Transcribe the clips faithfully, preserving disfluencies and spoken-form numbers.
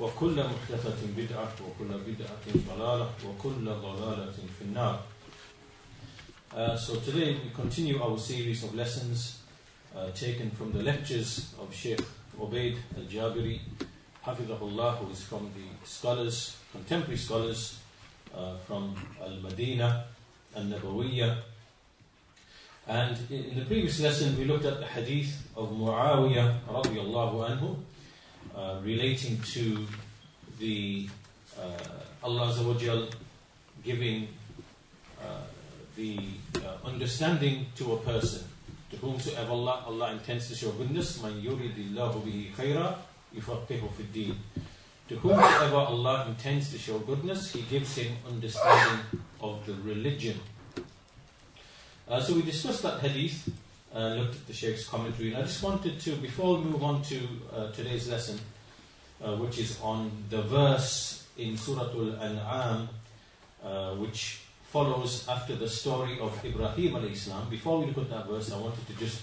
وكل محدثة بدعة وكل بدعة ضلالة وكل ضلالة في النار. Uh, so today we continue our series of lessons uh, taken from the lectures of Shaykh Ubaid al-Jabiri, Hafidhahullah, who is from the scholars, contemporary scholars uh, from Al-Madinah, Al-Nabawiyyah. And in, in the previous lesson we looked at the hadith of Mu'awiyah radiallahu anhu, Uh, relating to the uh, Allah Azza wa Jal giving uh, the uh, understanding to a person, to whomsoever Allah, Allah intends to show goodness. Man yuridillahu bihi khayra yufaqihu fid deen. To whomsoever Allah intends to show goodness, He gives him understanding of the religion. Uh, so we discussed that hadith. Uh, looked at the Sheikh's commentary, and I just wanted to, before we move on to uh, today's lesson, uh, which is on the verse in Surah Al-An'am, uh, which follows after the story of Ibrahim al-Islam, before we look at that verse, I wanted to just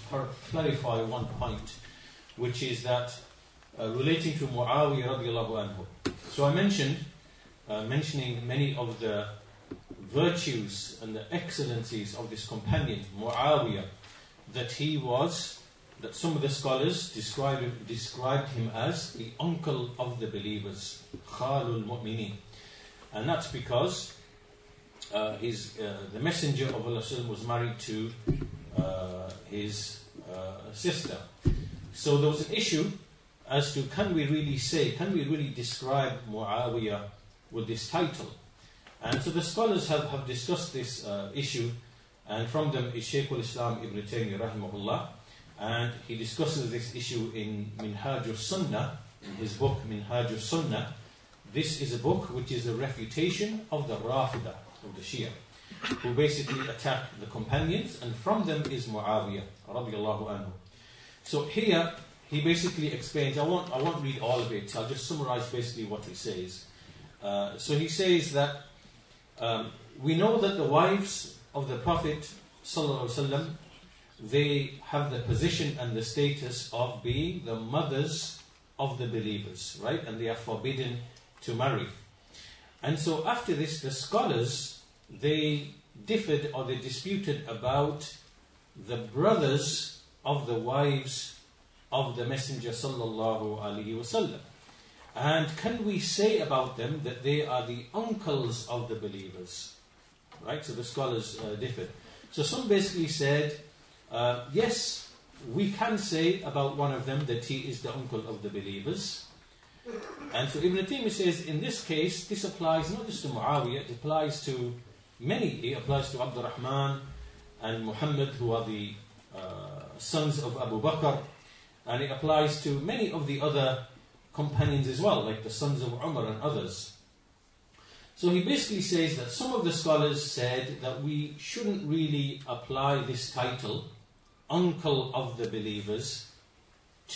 clarify one point, which is that uh, relating to Muawiyah radiallahu anhu. So I mentioned, uh, mentioning many of the virtues and the excellencies of this companion, Muawiyah, that he was, that some of the scholars described, described him as the uncle of the believers, Khalul Mu'mineen. And that's because uh, his, uh, the messenger of Allah was married to uh, his uh, sister. So there was an issue as to can we really say, can we really describe Muawiyah with this title? And so the scholars have, have discussed this uh, issue. And from them is Shaykh al Islam ibn Taymiyyah rahimahullah, and he discusses this issue in Minhaj al Sunnah, in his book Minhaj al Sunnah. This is a book which is a refutation of the Rafidah, of the Shia, who basically attack the companions, and from them is Muawiyah radiallahu anhu. So here he basically explains, I won't, I won't read all of it, I'll just summarize basically what he says. Uh, so he says that um, we know that the wives of the Prophet ﷺ, they have the position and the status of being the mothers of the believers, right? And they are forbidden to marry. And so after this, the scholars, they differed or they disputed about the brothers of the wives of the Messenger ﷺ. And can we say about them that they are the uncles of the believers? Right, so the scholars uh, differed. So some basically said, uh, yes, we can say about one of them that he is the uncle of the believers. And so Ibn Taymiyyah says, in this case, this applies not just to Muawiyah, it applies to many. It applies to Abdurrahman and Muhammad, who are the uh, sons of Abu Bakr. And it applies to many of the other companions as well, like the sons of Umar and others. So he basically says that some of the scholars said that we shouldn't really apply this title, uncle of the believers,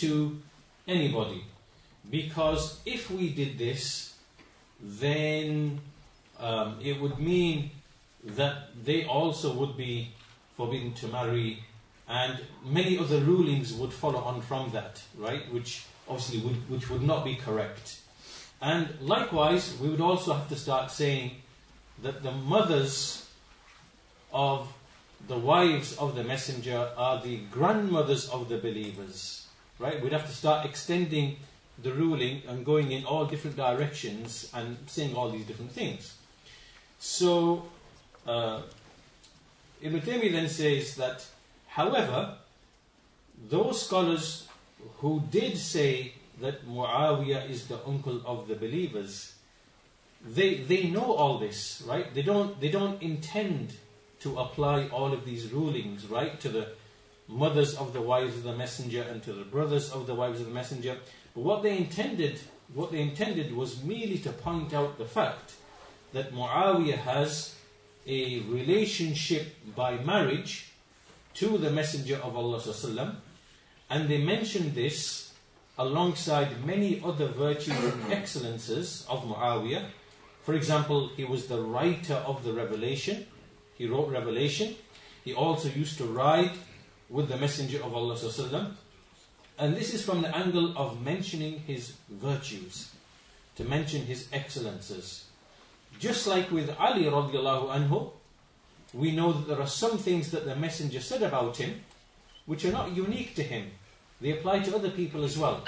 to anybody. Because if we did this, then um, it would mean that they also would be forbidden to marry, and many other rulings would follow on from that, right? Which obviously would, which would not be correct. And likewise, we would also have to start saying that the mothers of the wives of the Messenger are the grandmothers of the believers, right? We'd have to start extending the ruling and going in all different directions and saying all these different things. So, uh, Ibn Taymiyyah then says that, however, those scholars who did say that Muawiyah is the uncle of the believers, They they know all this, right? They don't they don't intend to apply all of these rulings, right, to the mothers of the wives of the Messenger and to the brothers of the wives of the Messenger. But what they intended what they intended was merely to point out the fact that Muawiyah has a relationship by marriage to the Messenger of Allah Sallallahu Alaihi Wasallam, and they mentioned this alongside many other virtues and excellences of Muawiyah. For example, he was the writer of the revelation. He wrote revelation. He also used to ride with the Messenger of Allah Sallallahu Alaihi Wasallam. And this is from the angle of mentioning his virtues, to mention his excellences. Just like with Ali radiallahu anhu, we know that there are some things that the Messenger said about him which are not unique to him. They apply to other people as well.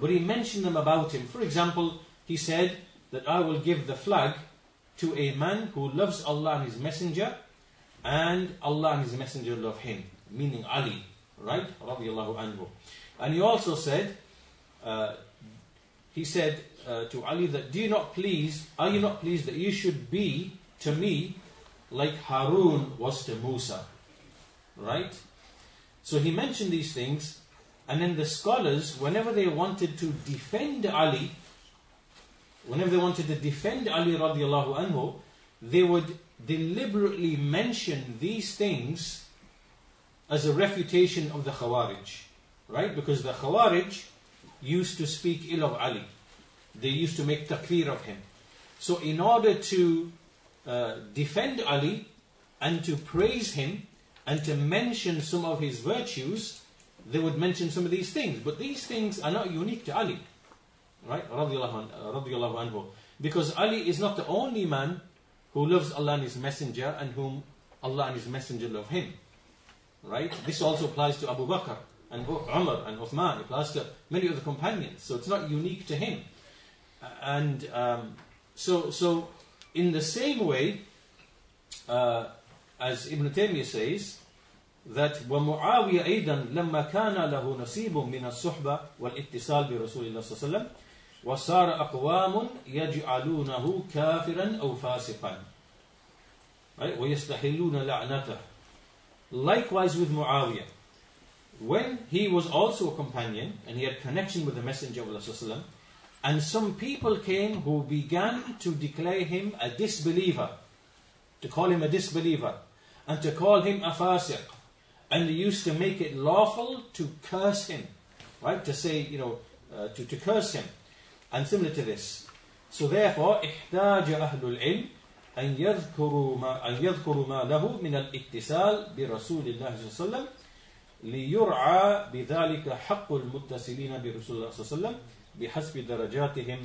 But he mentioned them about him. For example, he said that I will give the flag to a man who loves Allah and His Messenger, and Allah and His Messenger love him, meaning Ali, right? Radiallahu anhu. And he also said, uh, he said uh, to Ali that, do you not please, are you not pleased that you should be to me like Harun was to Musa? Right? So he mentioned these things, and then the scholars, whenever they wanted to defend Ali, whenever they wanted to defend Ali radiallahu anhu, they would deliberately mention these things as a refutation of the Khawarij. Right? Because the Khawarij used to speak ill of Ali. They used to make takfir of him. So in order to uh, defend Ali and to praise him and to mention some of his virtues, they would mention some of these things. But these things are not unique to Ali. Right? Radiyallahu anhu. Because Ali is not the only man who loves Allah and His Messenger and whom Allah and His Messenger love him. Right? This also applies to Abu Bakr and Umar and Uthman. It applies to many other companions. So it's not unique to him. And um, so, so in the same way, uh, as Ibn Taymiyyah says, that وَمُعَاوِيَ أَيْضًا لَمَّا كَانَ لَهُ نَصِيبٌ مِنَ الصُّحْبَةِ وَالْإِتِّصَالِ بِرَسُولِ اللَّهِ صَلَّى اللَّهُ عَلَيْهِ وَسَلَّمَ وَصَارَ أَقْوَامٌ يَجْعَلُونَهُ كَافِرًا أَوْ فَاسِقًا وَيَسْتَحِلُّونَ لَعْنَتَهُ. Likewise with Muawiyah, when he was also a companion and he had connection with the Messenger of Allah, and some people came who began to declare him a disbeliever, to call him a disbeliever, and to call him a fasiq, and they used to make it lawful to curse him, right? To say, you know, uh, to, to curse him, and similar to this. So therefore, إِحْتَاجَ أَهْلُ الْعِلْمِ أَنْ يَذْكُرُوا مَا لَهُ مِنَ الْإِتِّسَالِ بِرَسُولِ اللَّهِ صَلَّى اللَّهُ عَلَيْهِ وَسَلَّمَ لِيُرْعَى بِذَلِكَ حَقُّ الْمُتَّسِلِينَ بِرَسُولِ اللَّهِ صَلَّى اللَّهُ عَلَيْهِ وَسَلَّمَ بِحَسْبِ دَرَجَاتِهِمْ,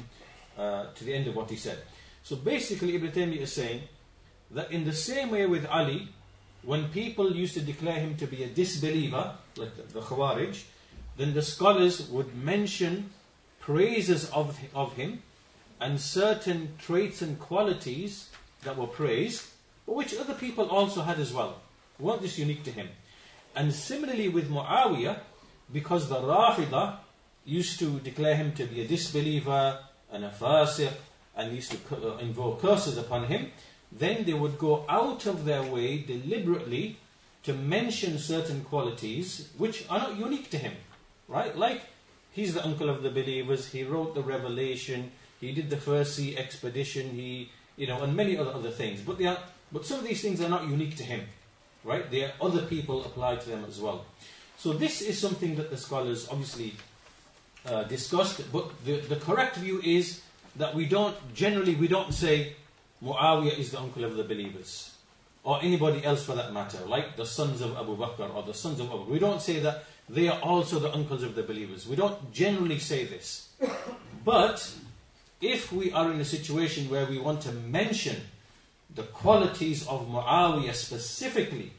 uh, to the end of what he said. So basically, Ibn Taymiyyah is saying that in the same way with Ali, when people used to declare him to be a disbeliever, like the, the Khawarij, then the scholars would mention praises of, of him and certain traits and qualities that were praised, but which other people also had as well. It wasn't just unique to him. And similarly with Muawiyah, because the Rafidah used to declare him to be a disbeliever and a fasiq and used to invoke curses upon him, then they would go out of their way deliberately to mention certain qualities which are not unique to him, right? Like, he's the uncle of the believers, he wrote the revelation, he did the first sea expedition, he, you know, and many other, other things. But they are, but some of these things are not unique to him, right? They are, other people apply to them as well. So this is something that the scholars obviously uh, discussed, but the, the correct view is that we don't, generally, we don't say, Muawiyah is the uncle of the believers, or anybody else for that matter, like the sons of Abu Bakr or the sons of Abu Bakr. We don't say that they are also the uncles of the believers. We don't generally say this. But if we are in a situation where we want to mention the qualities of Muawiyah specifically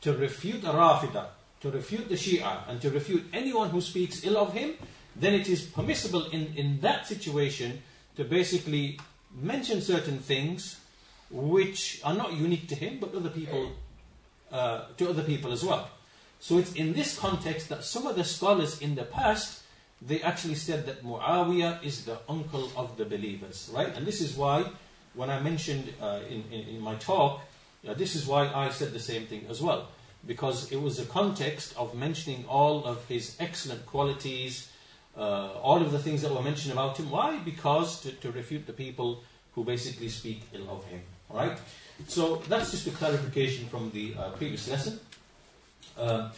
to refute the Rafidah, to refute the Shia, and to refute anyone who speaks ill of him, then it is permissible in, in that situation to basically mention certain things which are not unique to him, but other people, uh, to other people as well. So it's in this context that some of the scholars in the past, they actually said that Muawiyah is the uncle of the believers, right? And this is why, when I mentioned uh, in, in, in my talk, uh, this is why I said the same thing as well, because it was a context of mentioning all of his excellent qualities uh, all of the things that were mentioned about him. Why? Because to, to refute the people who basically speak ill of him. All right? So that's just a clarification from the uh, previous lesson. Uh,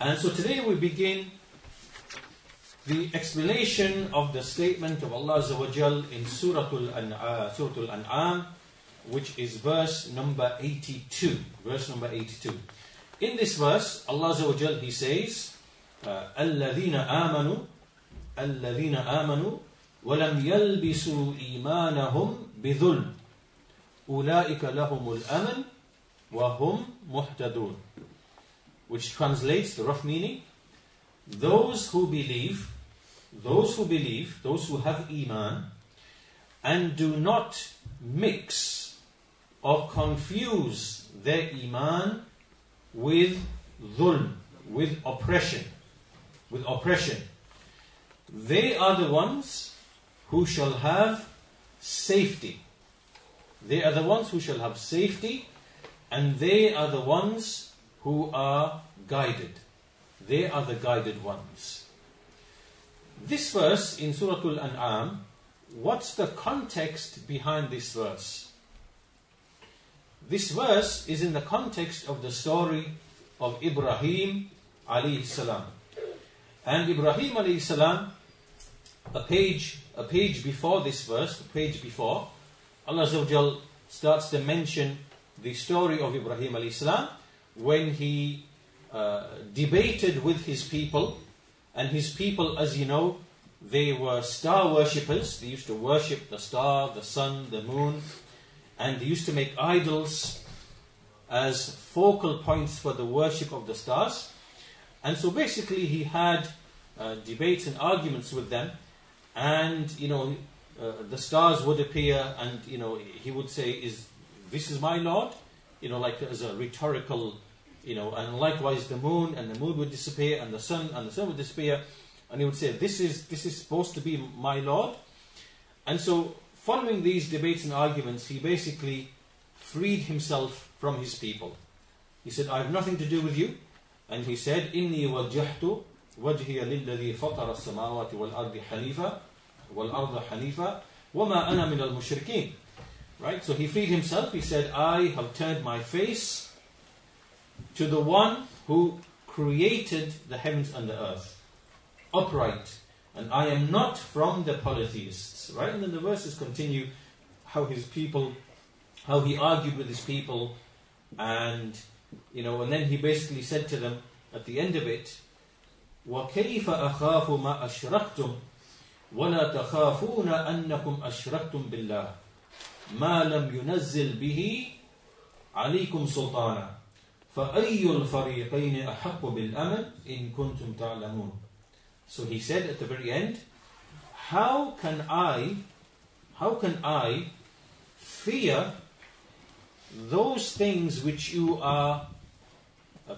and so today we begin the explanation of the statement of Allah Azza wa Jal in Surah Al-An'am, which is verse number eighty-two. Verse number eighty-two. In this verse, Allah Azza wa Jal, He says, "Alladhina amanu, alladhina amanu, walam yalbisu imanahum bidhulm, ulaika lahumul aman, wa hum muhtadun." Which translates the rough meaning: those who believe, those who believe, those who have iman, and do not mix or confuse their iman with dhulm, with oppression, with oppression. They are the ones who shall have safety. They are the ones who shall have safety, and they are the ones who are guided. They are the guided ones. This verse in Surah Al-An'am, what's the context behind this verse? This verse is in the context of the story of Ibrahim alayhi salam. And Ibrahim alayhi salam, a page, a page before this verse, a page before, Allah Azza wa Jal starts to mention the story of Ibrahim alayhi salam when he Uh, debated with his people, and his people, as you know, they were star worshippers. They used to worship the star, the sun, the moon, and they used to make idols as focal points for the worship of the stars. And so basically he had uh, debates and arguments with them, and you know uh, the stars would appear, and you know he would say, "Is this is my Lord?" You know, like as a rhetorical, you know, and likewise the moon, and the moon would disappear, and the sun, and the sun would disappear, and he would say, this is this is supposed to be my Lord. And so, following these debates and arguments, he basically freed himself from his people. He said, I have nothing to do with you. And he said, إِنِّي وَجَّهْتُ وَجْهِيَ لِلَّذِي فَطَرَ السَّمَاوَاتِ وَالْأَرْضِ حَنِيفًا وَالْأَرْضَ حَنِيفًا وَمَا أَنَا مِنَ الْمُشْرِكِينَ. Right? So he freed himself. He said, I have turned my face to the one who created the heavens and the earth, upright, and I am not from the polytheists. Right? And then the verses continue how his people, how he argued with his people, and you know, and then he basically said to them at the end of it, وَكَيْفَ أَخَافُ مَا أَشْرَكْتُمْ وَلَا تَخَافُونَ أَنَّكُمْ أَشْرَكْتُمْ بِاللَّهِ مَا لَمْ يُنَزِّلْ بِهِ عَلَيْكُمْ سُلْطَانًا فَأَيُّ الْفَرِيقَيْنِ أَحَقُّ بِالْأَمَنِ إِن كُنْتُمْ تَعْلَمُونَ. So he said at the very end, how can I, how can I fear those things which you are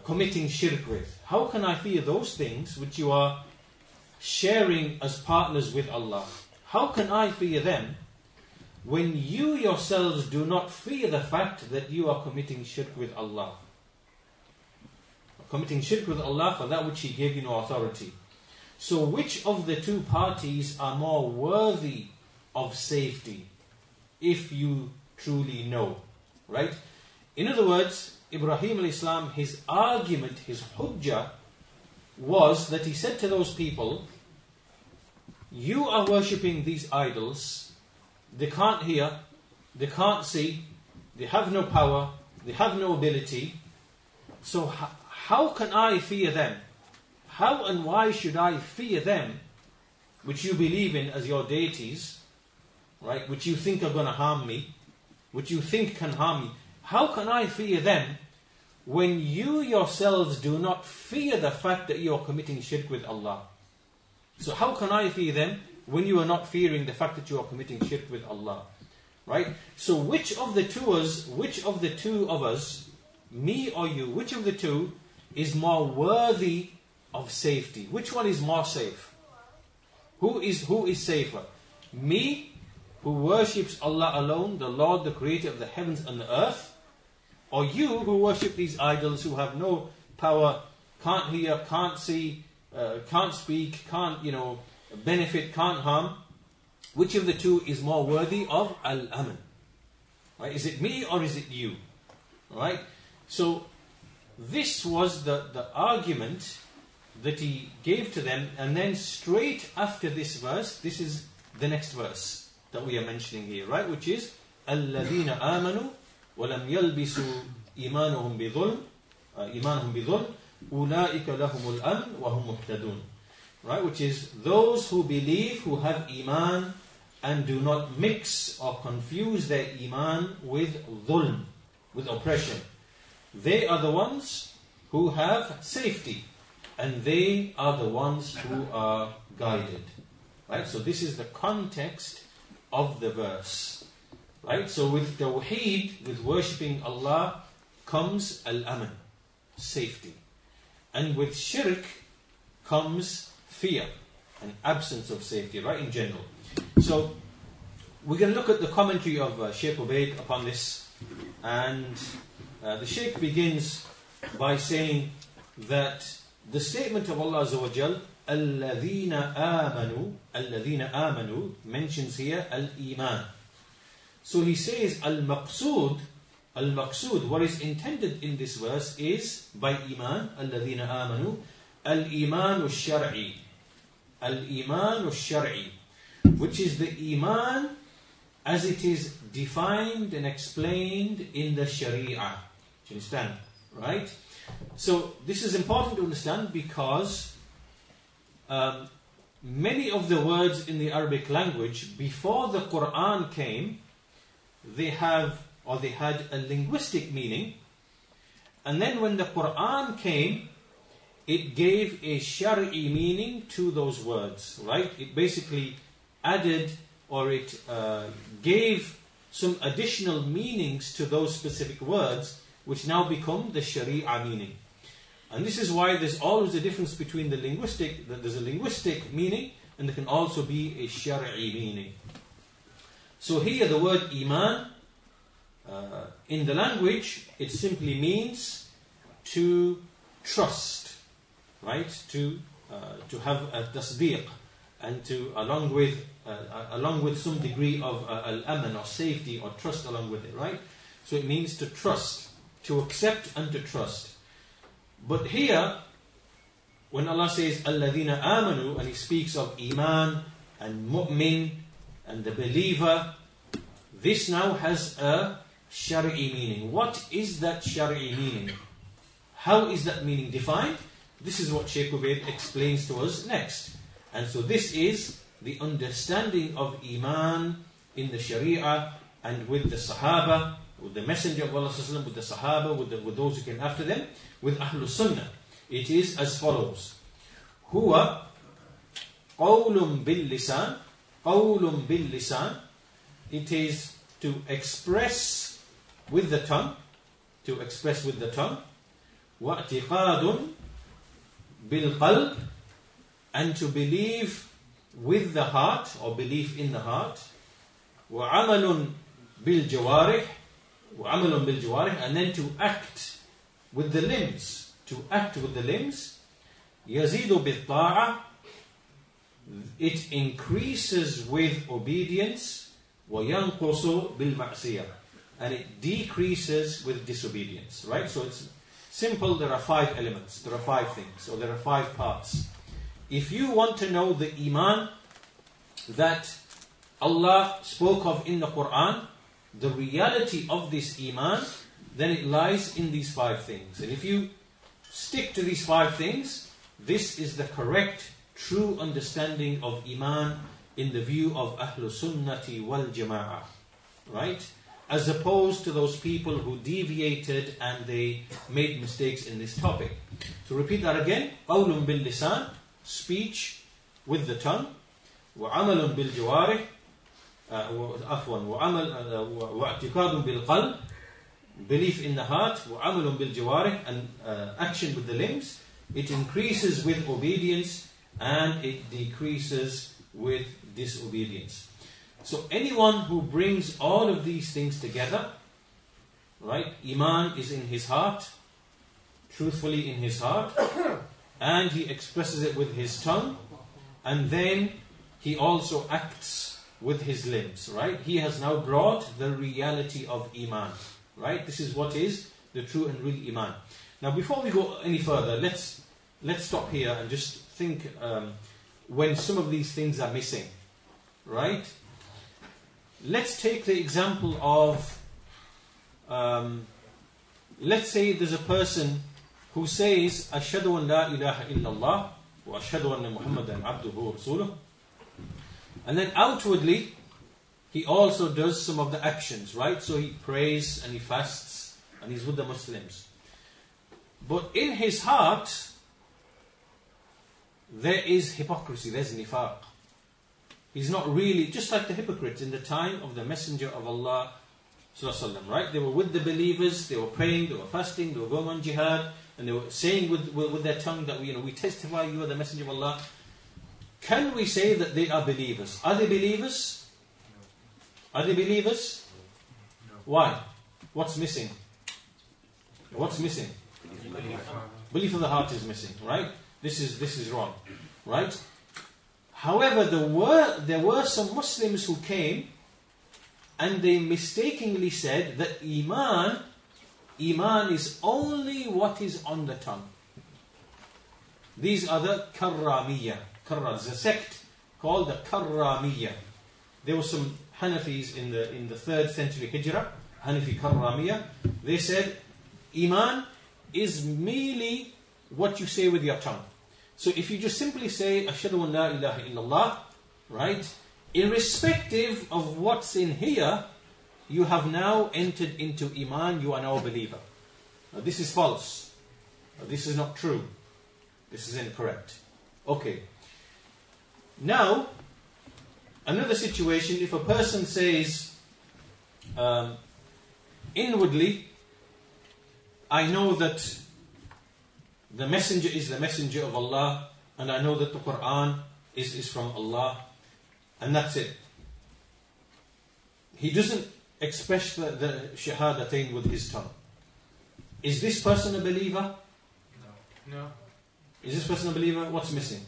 committing shirk with? How can I fear those things which you are sharing as partners with Allah? How can I fear them when you yourselves do not fear the fact that you are committing shirk with Allah? Committing shirk with Allah for that which He gave you no authority. So which of the two parties are more worthy of safety, if you truly know? Right? In other words, Ibrahim alayhi salam, his argument, his hujjah, was that he said to those people, you are worshipping these idols, they can't hear, they can't see, they have no power, they have no ability, so how can I fear them? How and why should I fear them, which you believe in as your deities, right? Which you think are going to harm me, which you think can harm me. How can I fear them when you yourselves do not fear the fact that you are committing shirk with Allah? So how can I fear them when you are not fearing the fact that you are committing shirk with Allah? Right? So which of the two us, which of the two of us, me or you, which of the two is more worthy of safety? Which one is more safe? Who is who is safer? Me, who worships Allah alone, the Lord, the creator of the heavens and the earth, or you, who worship these idols, who have no power, can't hear, can't see, uh, can't speak, can't, you know, benefit, can't harm, which of the two is more worthy of al-aman? Right? Is it me or is it you? Right? So this was the, the argument that he gave to them, and then straight after this verse, this is the next verse that we are mentioning here, right? Which is الَّذِينَ آمَنُوا وَلَمْ يَلْبِسُوا إِيمَانُهُمْ بِظُلْمٍ إِيمَانُهُمْ بِظُلْمٍ أُولَٰئِكَ لَهُمُ الْأَمْنُ وَهُمْ مُهْتَدُونَ. Right, which is those who believe, who have iman, and do not mix or confuse their iman with dhulm, with oppression. They are the ones who have safety, and they are the ones who are guided. Right, so this is the context of the verse. Right, so with tawheed, with worshipping Allah, comes al-aman, safety, and with shirk comes fear and absence of safety, right, in general. So we're going to look at the commentary of uh, Shaykh Ubaid upon this, and uh, the Shaykh begins by saying that the statement of Allah Azza wa Jal, "Alladhina amanu," "Alladhina amanu" mentions here al-iman. So he says al-maqsood, al-maqsood, what is intended in this verse is by iman, "Alladhina amanu," al-iman al-shar'i, al-iman al-shar'i, which is the iman as it is defined and explained in the Sharia. Do you understand? Right? So this is important to understand because um, many of the words in the Arabic language before the Quran came, they have or they had a linguistic meaning, and then when the Quran came, it gave a shari'i meaning to those words, right? It basically added, or it uh, gave some additional meanings to those specific words, which now become the shari'a meaning. And this is why there's always a difference between the linguistic, that there's a linguistic meaning, and there can also be a shari'i meaning. So here the word iman, uh, in the language, it simply means to trust. Right, to uh, to have a tasdeeq, and to along with uh, along with some degree of uh, al-aman or safety or trust along with it, right? So it means to trust, to accept and to trust. But here, when Allah says "Alladhina amanu," and He speaks of iman and mu'min and the believer, this now has a shari'i meaning. What is that shari'i meaning? How is that meaning defined? This is what Shaykh Ubaid explains to us next. And so this is the understanding of iman in the Sharia and with the Sahaba, with the Messenger of Allah Sallallahu Alaihi Wasallam, with the Sahaba, with, the, with those who came after them, with Ahlus Sunnah. It is as follows: Huwa qawlun bil lisan, qawlun bil lisan. It is to express with the tongue, to express with the tongue. Wa'tiqadun bil-qalb, and to believe with the heart, or belief in the heart. وَعَمَلٌ بِالْجَوَارِحِ, وَعَمَلٌ بِالْجَوَارِحِ, and then to act with the limbs, to act with the limbs. يَزِيدُ بِالطَّاعَةِ, it increases with obedience. وَيَنْقُصُ بِالْمَعْصِيَةِ, and it decreases with disobedience. Right? So it's simple. There are five elements, there are five things, or there are five parts. If you want to know the iman that Allah spoke of in the Quran, the reality of this iman, then it lies in these five things. And if you stick to these five things, this is the correct, true understanding of iman in the view of Ahlus Sunnati wal Jama'ah. Right? As opposed to those people who deviated and they made mistakes in this topic. To repeat that again, qawlun bil lisan, speech with the tongue, wa amalun bil jawarih, afwan, wa amal, wa i'tiqadun bil qalb, belief in the heart, wa amalun bil jawarih, and uh, action with the limbs. It increases with obedience and it decreases with disobedience. So anyone who brings all of these things together, right, iman is in his heart, truthfully in his heart, and he expresses it with his tongue, and then he also acts with his limbs, right? He has now brought the reality of Iman, right? This is what is the true and real Iman. Now, before we go any further, let's let's stop here and just think um, when some of these things are missing, right? Let's take the example of, um, let's say there's a person who says, Ashhadu an la ilaha illallah, wa ashhadu anna Muhammadan abduhu wa rasuluh. And then outwardly, he also does some of the actions, right? So he prays and he fasts and he's with the Muslims. But in his heart, there is hypocrisy, there's nifaq. He's not really, just like the hypocrites in the time of the Messenger of Allah, right? They were with the believers, they were praying, they were fasting, they were going on jihad, and they were saying with, with their tongue that we, you know, we testify you are the Messenger of Allah. Can we say that they are believers? Are they believers? Are they believers? Why? What's missing? What's missing? Belief of the heart is missing, right? This is this is wrong, right? However, there were there were some Muslims who came, and they mistakenly said that iman, iman is only what is on the tongue. These are the Karramiyyah. Karra is a sect called the Karramiyyah. There were some Hanafis in the in the third century Hijrah, Hanafi Karramiyyah. They said iman is merely what you say with your tongue. So if you just simply say, Ashhadu an la ilaha illallah, right? Irrespective of what's in here, you have now entered into Iman, you are now a believer. Now, this is false. Now, this is not true. This is incorrect. Okay. Now, another situation, if a person says, um, inwardly, I know that the messenger is the messenger of Allah, and I know that the Quran is, is from Allah, and that's it. He doesn't express the, the shahadatain with his tongue. Is this person a believer? No. No. Is this person a believer? What's missing?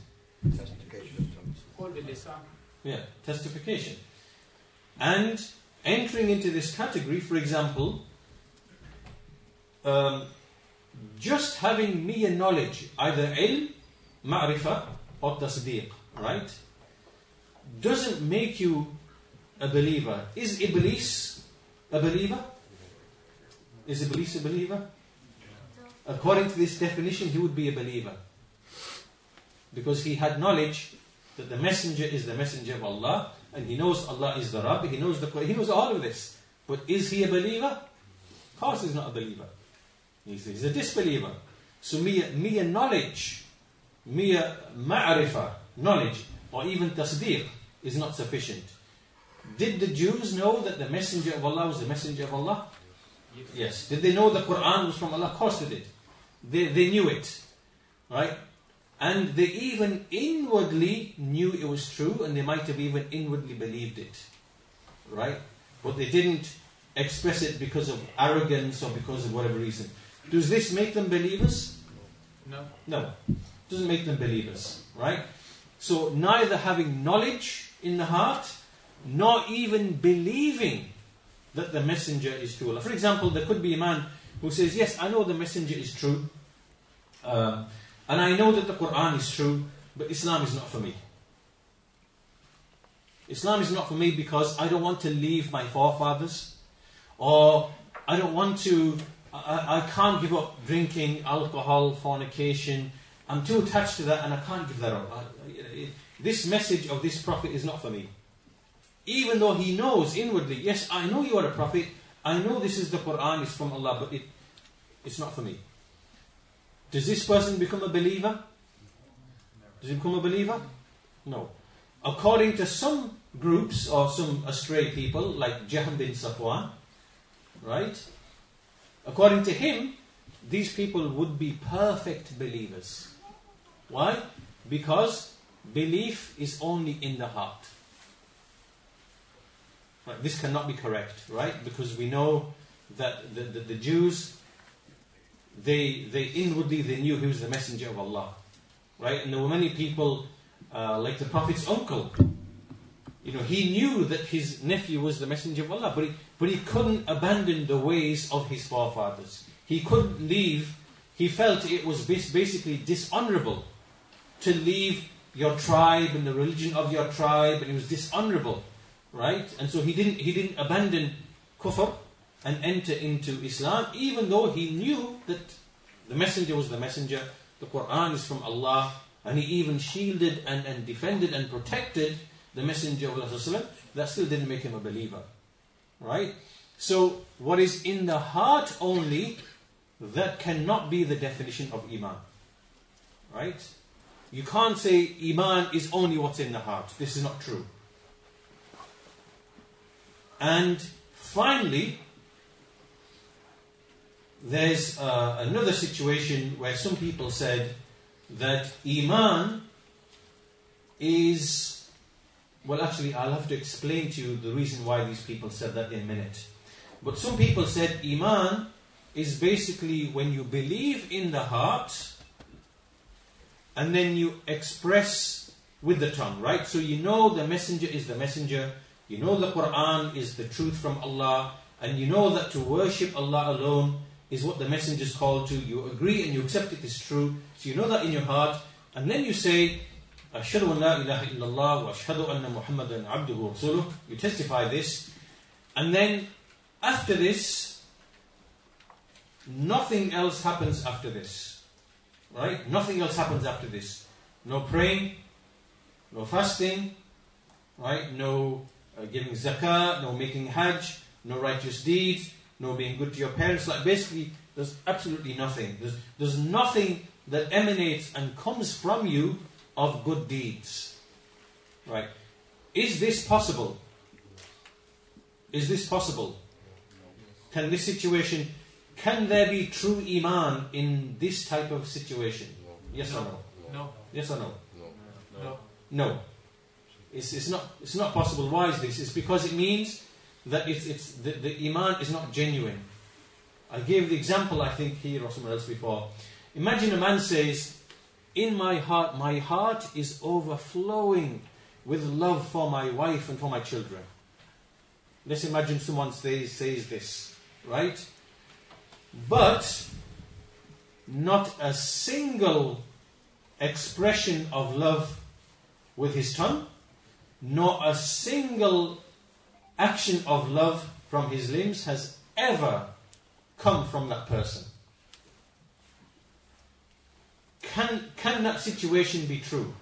Testification of tongues. Yeah, testification. And entering into this category, for example, um, just having mere knowledge, either ilm, ma'rifah, or tasdeeq, right, doesn't make you a believer. Is Iblis a believer? Is Iblis a believer? According to this definition, he would be a believer. Because he had knowledge that the messenger is the messenger of Allah, and he knows Allah is the Rabb, he knows the Quran, he knows all of this. But is he a believer? Of course he's not a believer. He's a disbeliever. So mere, mere knowledge, mere ma'rifah, knowledge, or even tasdeeq is not sufficient. Did the Jews know that the messenger of Allah was the messenger of Allah? Yes. yes. Did they know the Quran was from Allah? Of course they did. They, they knew it. Right? And they even inwardly knew it was true, and they might have even inwardly believed it. Right? But they didn't express it because of arrogance or because of whatever reason. Does this make them believers? No. No. It doesn't make them believers, right? So neither having knowledge in the heart, nor even believing that the messenger is true. For example, there could be a man who says, yes, I know the messenger is true, uh, and I know that the Quran is true, but Islam is not for me. Islam is not for me because I don't want to leave my forefathers, or I don't want to... I, I can't give up drinking, alcohol, fornication. I'm too attached to that and I can't give that up. I, I, this message of this prophet is not for me. Even though he knows inwardly, yes, I know you are a prophet. I know this is the Quran, it's from Allah, but it, it's not for me. Does this person become a believer? Does he become a believer? No. According to some groups or some astray people, like Jahm bin Safwan, right? According to him, these people would be perfect believers. Why? Because belief is only in the heart. Right, this cannot be correct, right? Because we know that the, the, the Jews, they they inwardly they knew he was the messenger of Allah, right? And there were many people uh, like the Prophet's uncle, You know, he knew that his nephew was the messenger of Allah, but he, but he couldn't abandon the ways of his forefathers. He couldn't leave. He felt it was basically dishonorable to leave your tribe and the religion of your tribe, and it was dishonorable, right? And so he didn't, he didn't abandon kufr and enter into Islam, even though he knew that the messenger was the messenger, the Quran is from Allah, and he even shielded and, and defended and protected the messenger of Allah. That still didn't make him a believer, right? So what is in the heart only, that cannot be the definition of Iman, right? You can't say Iman is only what's in the heart. This is not true. And finally, there's uh, another situation where some people said that Iman is... Well, actually, I'll have to explain to you the reason why these people said that in a minute. But some people said Iman is basically when you believe in the heart and then you express with the tongue, right? So you know the messenger is the messenger, you know the Quran is the truth from Allah, and you know that to worship Allah alone is what the messenger is called to. You agree and you accept it is true. So you know that in your heart, and then you say, أشهد أن لا إله إلا الله وأشهد أن محمدا عبده ورسوله. You testify this, and then after this, nothing else happens after this, right? Nothing else happens after this. No praying, no fasting, right? No uh, giving zakah, no making hajj, no righteous deeds, no being good to your parents. Like basically, there's absolutely nothing. There's there's nothing that emanates and comes from you of good deeds, right? Is this possible? Is this possible? Can this situation, can there be true Iman in this type of situation? No. Yes no. or no? No. Yes or no? No. No. No. It's it's not it's not possible. Why is this? It's because it means that it's it's the, the Iman is not genuine. I gave the example, I think, here or somewhere else before. Imagine a man says, in my heart, my heart is overflowing with love for my wife and for my children. Let's imagine someone says, says this, right? But not a single expression of love with his tongue, nor a single action of love from his limbs has ever come from that person. Can, can that situation be true?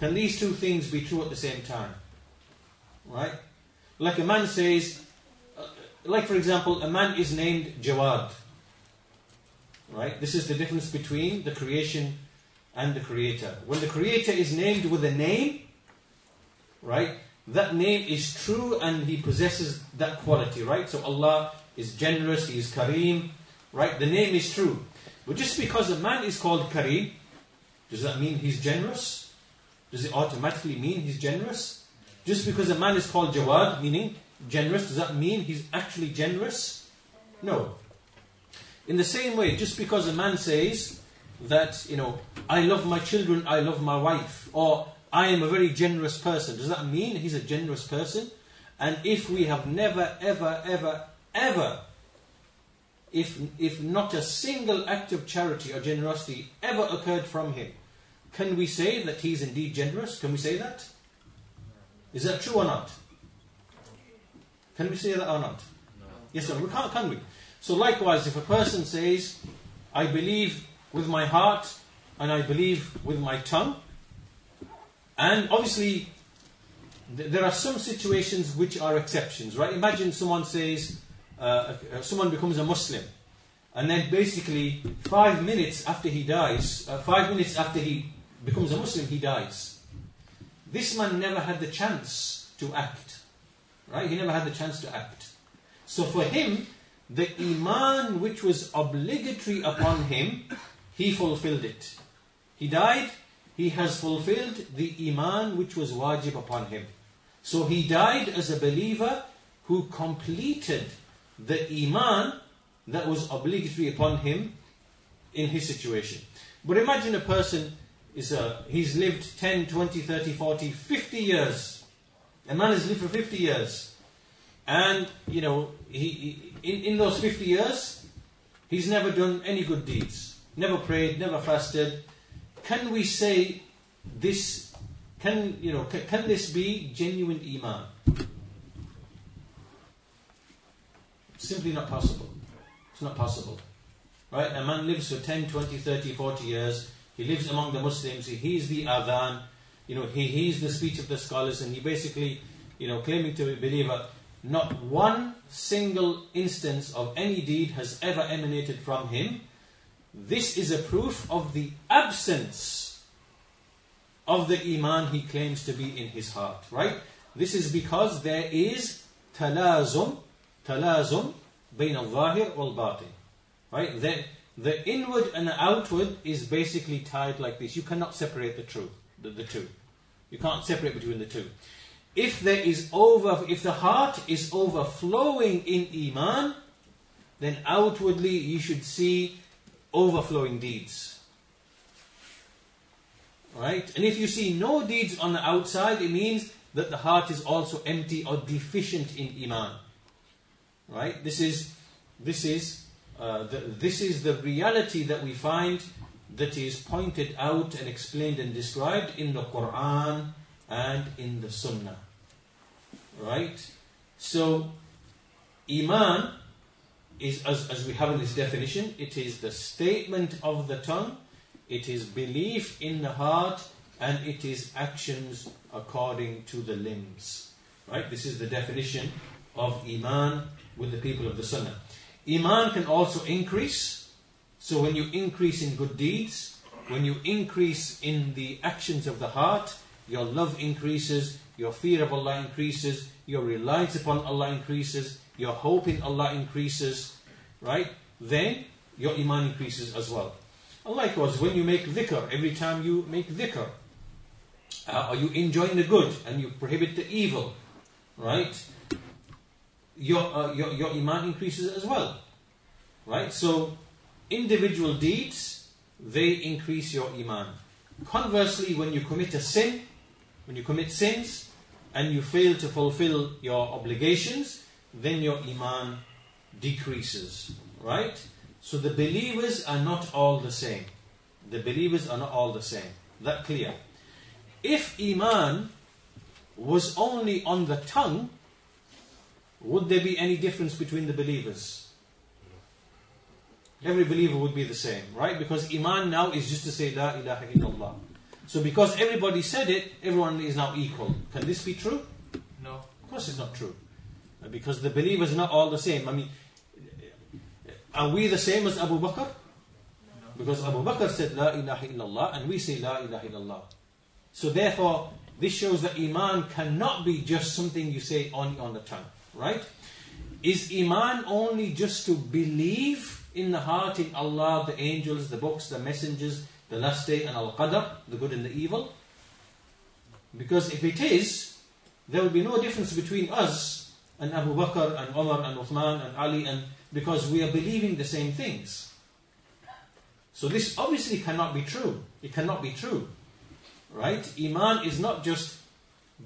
Can these two things be true at the same time? Right? Like a man says, uh, like for example, a man is named Jawad. Right? This is the difference between the creation and the creator. When the creator is named with a name, right, that name is true and he possesses that quality, right? So Allah is generous, he is Kareem, right? The name is true. But just because a man is called Kareem, does that mean he's generous? Does it automatically mean he's generous? Just because a man is called Jawad, meaning generous, does that mean he's actually generous? No. In the same way, just because a man says that, you know, I love my children, I love my wife, or I am a very generous person, does that mean he's a generous person? And if we have never, ever, ever, ever If, if not a single act of charity or generosity ever occurred from him, can we say that he's indeed generous? Can we say that? Is that true or not? Can we say that or not? No. Yes or no? We can't, can we? So likewise, if a person says, I believe with my heart and I believe with my tongue, and obviously th- there are some situations which are exceptions, right? Imagine someone says, Uh, someone becomes a Muslim, and then basically five minutes after he dies, uh, five minutes after he becomes a Muslim, he dies. This man never had the chance to act, right? He never had the chance to act. So for him, the Iman which was obligatory upon him, he fulfilled it. He died, he has fulfilled the Iman which was wajib upon him. So he died as a believer who completed the Iman that was obligatory upon him in his situation. But imagine a person, is a, he's lived ten, twenty, thirty, forty, fifty years A man has lived for fifty years. And, you know, he, he in, in those fifty years, he's never done any good deeds. Never prayed, never fasted. Can we say this, can, you know, can, can this be genuine Iman? Simply not possible. It's not possible. Right? A man lives for ten, twenty, thirty, forty years. He lives among the Muslims. He hears the adhan. You know, he hears the speech of the scholars, and he basically, you know, claiming to be a believer. Not one single instance of any deed has ever emanated from him. This is a proof of the absence of the Iman he claims to be in his heart. Right? This is because there is talazum, talazum, bayn al-zahir wal-batin. Right? The, the inward and the outward is basically tied like this. You cannot separate the truth. The, the two. You can't separate between the two. If there is over, if the heart is overflowing in Iman, then outwardly you should see overflowing deeds. Right? And if you see no deeds on the outside, it means that the heart is also empty or deficient in Iman. Right? This is, this is, uh, the, this is the reality that we find that is pointed out and explained and described in the Quran and in the Sunnah. Right? So, Iman is, as, as we have in this definition, it is the statement of the tongue, it is belief in the heart, and it is actions according to the limbs. Right? This is the definition of Iman with the people of the Sunnah. Iman can also increase. So when you increase in good deeds, when you increase in the actions of the heart, your love increases, your fear of Allah increases, your reliance upon Allah increases, your hope in Allah increases, right? Then your Iman increases as well. And likewise, when you make dhikr, every time you make dhikr, uh, or you enjoin the good and you prohibit the evil, right? Your, uh, your, your Iman increases as well, right? So, individual deeds, they increase your Iman. Conversely, when you commit a sin, when you commit sins, and you fail to fulfill your obligations, then your Iman decreases. Right? So the believers are not all the same. The believers are not all the same. That clear? If Iman was only on the tongue, would there be any difference between the believers? Every believer would be the same, right? Because Iman now is just to say, La ilaha illallah. So because everybody said it, everyone is now equal. Can this be true? No. Of course it's not true. Because the believers are not all the same. I mean, are we the same as Abu Bakr? No. Because Abu Bakr said, La ilaha illallah, and we say, La ilaha illallah. So therefore, this shows that Iman cannot be just something you say only on the tongue, right? Is Iman only just to believe in the heart, in Allah, the angels, the books, the messengers, the last day, and Al-Qadr, the good and the evil? Because if it is, there will be no difference between us and Abu Bakr and Umar and Uthman and Ali, and because we are believing the same things. So this obviously cannot be true. It cannot be true. Right? Iman is not just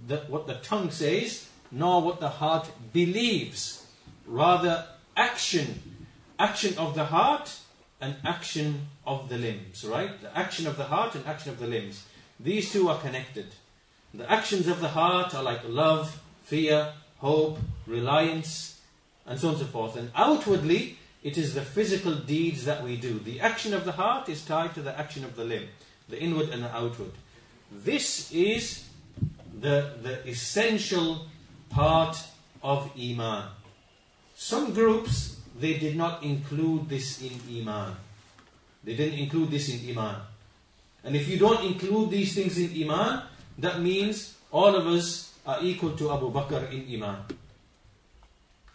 the, what the tongue says, nor what the heart believes. Rather, action. Action of the heart and action of the limbs, right? The action of the heart and action of the limbs. These two are connected. The actions of the heart are like love, fear, hope, reliance, and so on and so forth. And outwardly, it is the physical deeds that we do. The action of the heart is tied to the action of the limb, the inward and the outward. This is the, the essential part of Iman. Some groups, they did not include this in Iman. They didn't include this in Iman. And if you don't include these things in Iman, that means all of us are equal to Abu Bakr in Iman.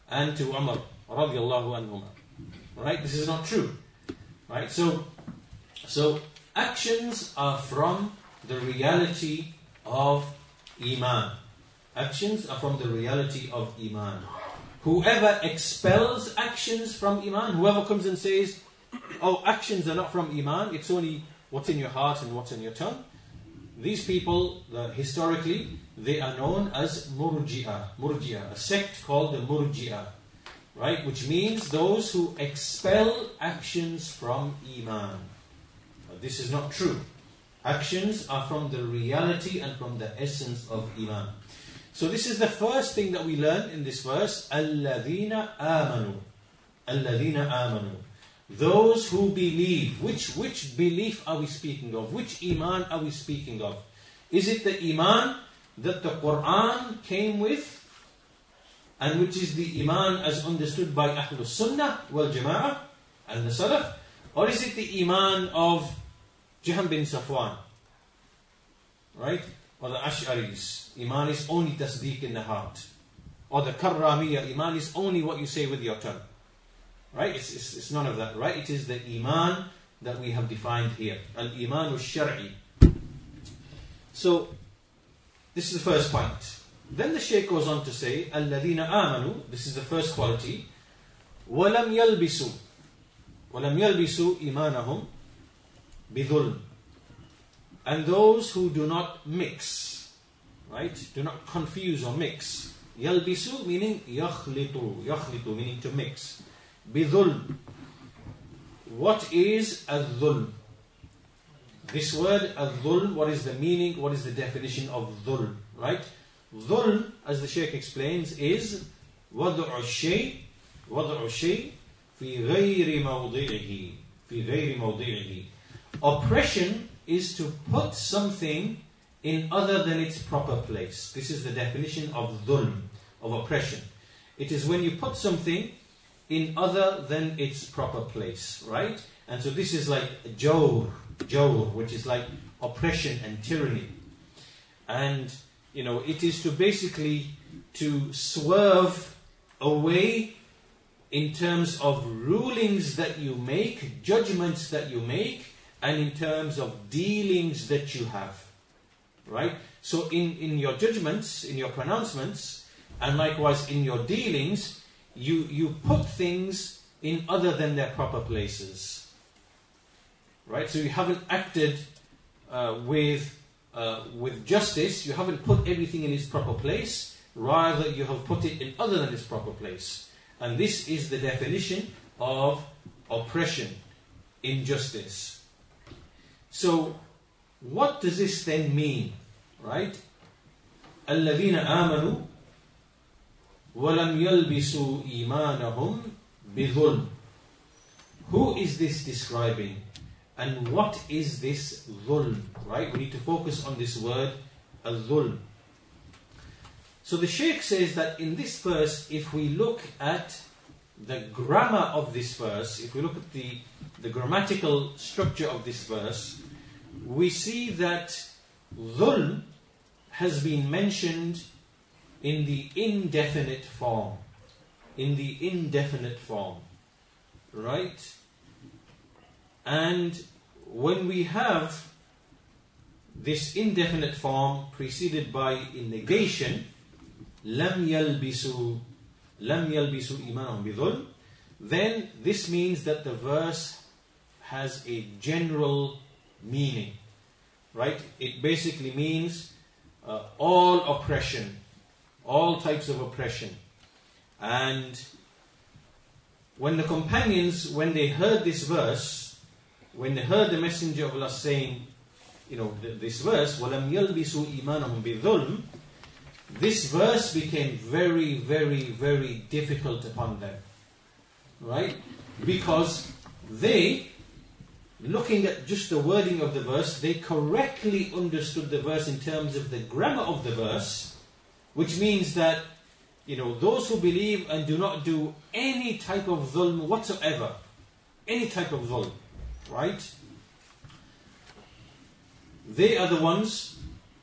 And to Umar, radiallahu anhuma. Right? This is not true. Right? So, so actions are from the reality of Iman. Actions are from the reality of Iman. Whoever expels actions from Iman, whoever comes and says, oh, actions are not from Iman, it's only what's in your heart and what's in your tongue, These people, uh, historically, they are known as Murji'ah, Murji'ah, a sect called the Murji'ah, right? Which means those who expel actions from Iman. Now, this is not true. Actions are from the reality and from the essence of Iman. So this is the first thing that we learn in this verse, Alladhina amanu, Alladhina amanu. Those who believe. Which, which belief are we speaking of? Which Iman are we speaking of? Is it the Iman that the Quran came with, and which is the Iman as understood by Ahlul Sunnah wal Jama'ah and the Salaf? Or is it the Iman of Jahm bin Safwan, right? Or the Ash'aris, Iman is only tasdeeq in the heart. Or the Karramiyyah, Iman is only what you say with your tongue. Right? It's, it's, it's none of that, right? It is the Iman that we have defined here. Al-Iman al-Shar'i. So, this is the first point. Then the Shaykh goes on to say, Alladhina amanu, this is the first quality, وَلَمْ يَلْبِسُوا وَلَمْ يَلْبِسُوا إِمَانَهُمْ بِذُلْمٍ. And those who do not mix, right? Do not confuse or mix. يَلْبِسُوا meaning يَخْلِطُوا, يَخْلِطُوا meaning to mix. بِذُلْم. What is الظُلم? This word الظُلم, what is the meaning, what is the definition of ظُلم, right? ظُلم, as the Shaykh explains, is وَضْعُ الشَّيْءِ وَضْعُ الشَّيْءِ فِي غَيْرِ مَوْضِعِهِ فِي غَيْرِ مَوْضِعِهِ. Oppression is to put something in other than its proper place. This is the definition of ظُلم, of oppression. It is when you put something in other than its proper place, right? And so this is like jawr, jawr, which is like oppression and tyranny. And, you know, it is to basically to swerve away in terms of rulings that you make, judgments that you make, and in terms of dealings that you have, right? So in, in your judgments, in your pronouncements, and likewise in your dealings, You, you put things in other than their proper places, right? So you haven't acted uh, with, uh, with justice. You haven't put everything in its proper place. Rather, you have put it in other than its proper place. And this is the definition of oppression, injustice. So, what does this then mean, right? الَّذِينَ آمَنُوا وَلَمْ يَلْبِسُوا إِيمَانَهُمْ بِظُلْمٍ. Who is this describing? And what is this ظُلْم? Right? We need to focus on this word, al-ظُلْم. So the Shaykh says that in this verse, if we look at the grammar of this verse, if we look at the, the grammatical structure of this verse, we see that ظُلْم has been mentioned in the indefinite form, in the indefinite form, right? And when we have this indefinite form preceded by a negation, لَمْ يَلْبِسُوا لَمْ يَلْبِسُوا إِيمَانَهُمْ بِظُلْمٍ, then this means that the verse has a general meaning, right? It basically means uh, all oppression, all types of oppression. And when the companions, when they heard this verse, when they heard the Messenger of Allah saying, you know, this verse, وَلَمْ يَلْبِسُوا إِيمَانَهُمْ بِظُلْمٍ, this verse became very, very, very difficult upon them. Right? Because they, looking at just the wording of the verse, they correctly understood the verse in terms of the grammar of the verse, which means that, you know, those who believe and do not do any type of dhulm whatsoever, any type of dhulm, right? They are the ones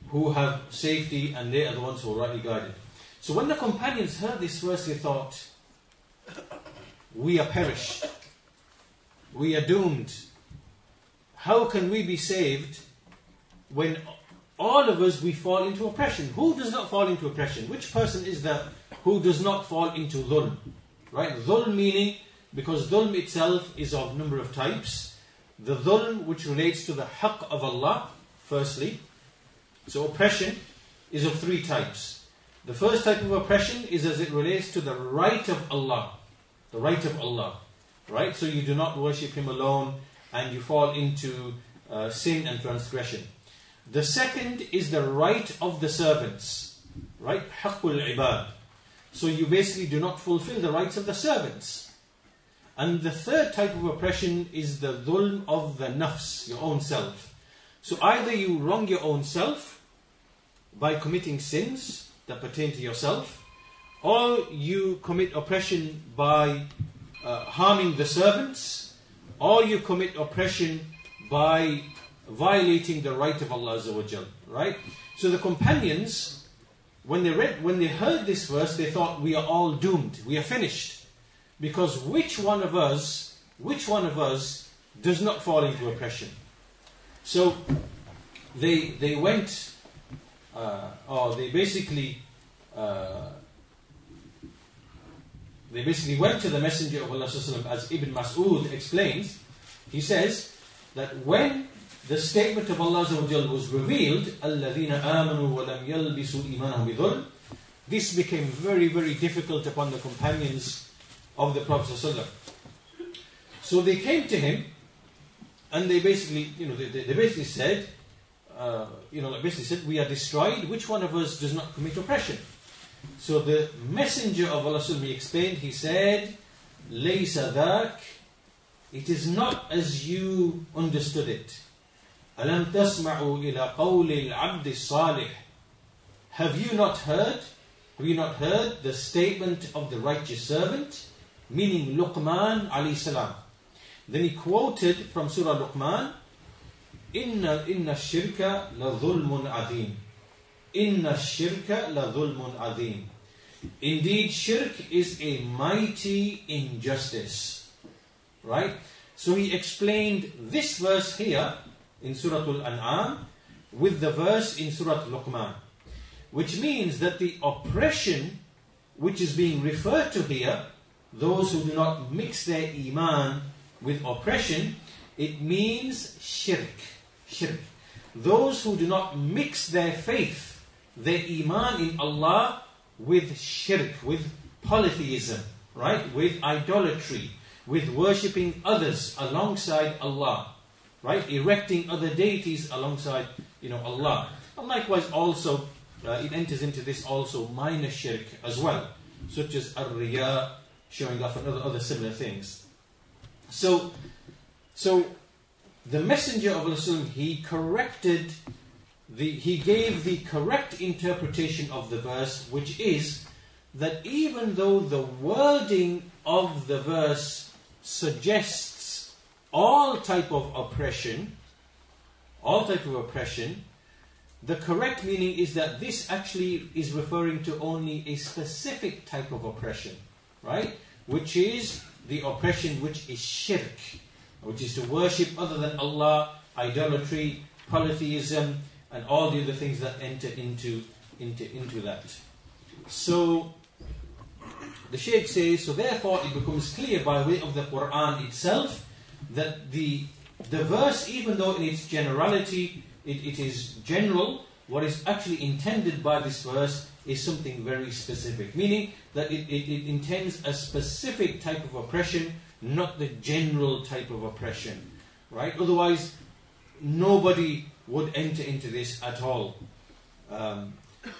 who have safety, and they are the ones who are rightly guided. So when the companions heard this verse, they thought, we are perished. We are doomed. How can we be saved when all of us, we fall into oppression? Who does not fall into oppression? Which person is that who does not fall into dhulm? Right? Dhulm meaning, because dhulm itself is of number of types. The dhulm which relates to the haqq of Allah, firstly. So oppression is of three types. The first type of oppression is as it relates to the right of Allah. The right of Allah. Right? So you do not worship Him alone and you fall into uh, sin and transgression. The second is the right of the servants. Right? Haqqul ibad. So you basically do not fulfill the rights of the servants. And the third type of oppression is the dhulm of the nafs, your own self. So either you wrong your own self by committing sins that pertain to yourself, or you commit oppression by uh, harming the servants, or you commit oppression by violating the right of Allah Azza wa Jal, right? So the companions, when they read, when they heard this verse, they thought, we are all doomed, we are finished. Because which one of us, which one of us does not fall into oppression? So they they went, uh, or they basically, uh, they basically went to the Messenger of Allah Sallallahu Alaihi Wasallam, as Ibn Mas'ud explains. He says that when the statement of Allah Azza wa Jal was revealed, "Alladhina amanu wa lam yalbisu imanahum bi dhulm," this became very very difficult upon the companions of the Prophet ﷺ. So they came to him, and they basically, you know, they, they basically said, uh, you know, basically said, we are destroyed. Which one of us does not commit oppression? So the Messenger of Allah ﷺ explained. He said, "Laysa dhak, it is not as you understood it. Alam tasma'u ila qawli al-abdi salih. Have you not heard? Have you not heard the statement of the righteous servant?" Meaning Luqman alayhi salam. Then he quoted from Surah Luqman, Inna inna shirka la dhulmun adheem. Inna shirka la dhulmun adheem. Indeed, shirk is a mighty injustice. Right? So he explained this verse here in Surah Al-An'am with the verse in Surah Luqman, which means that the oppression which is being referred to here, those who do not mix their iman with oppression, it means shirk. Shirk. Those who do not mix their faith, their iman in Allah, with shirk, with polytheism, right? With idolatry, with worshipping others alongside Allah, right? Erecting other deities alongside, you know, Allah. And likewise, also uh, it enters into this also minor shirk as well, such as ar-riya, showing off, and other, other similar things. So, so the Messenger of Allah, he corrected, the, he gave the correct interpretation of the verse, which is that even though the wording of the verse suggests all type of oppression, all type of oppression, the correct meaning is that this actually is referring to only a specific type of oppression. Right? Which is the oppression which is shirk, which is to worship other than Allah, idolatry, polytheism, and all the other things that enter into, into, into that. So, the Shaykh says, so therefore it becomes clear by way of the Qur'an itself that the, the verse, even though in its generality it, it is general, what is actually intended by this verse is something very specific, meaning that it, it, it intends a specific type of oppression, not the general type of oppression, right? Otherwise, nobody would enter into this at all. Um,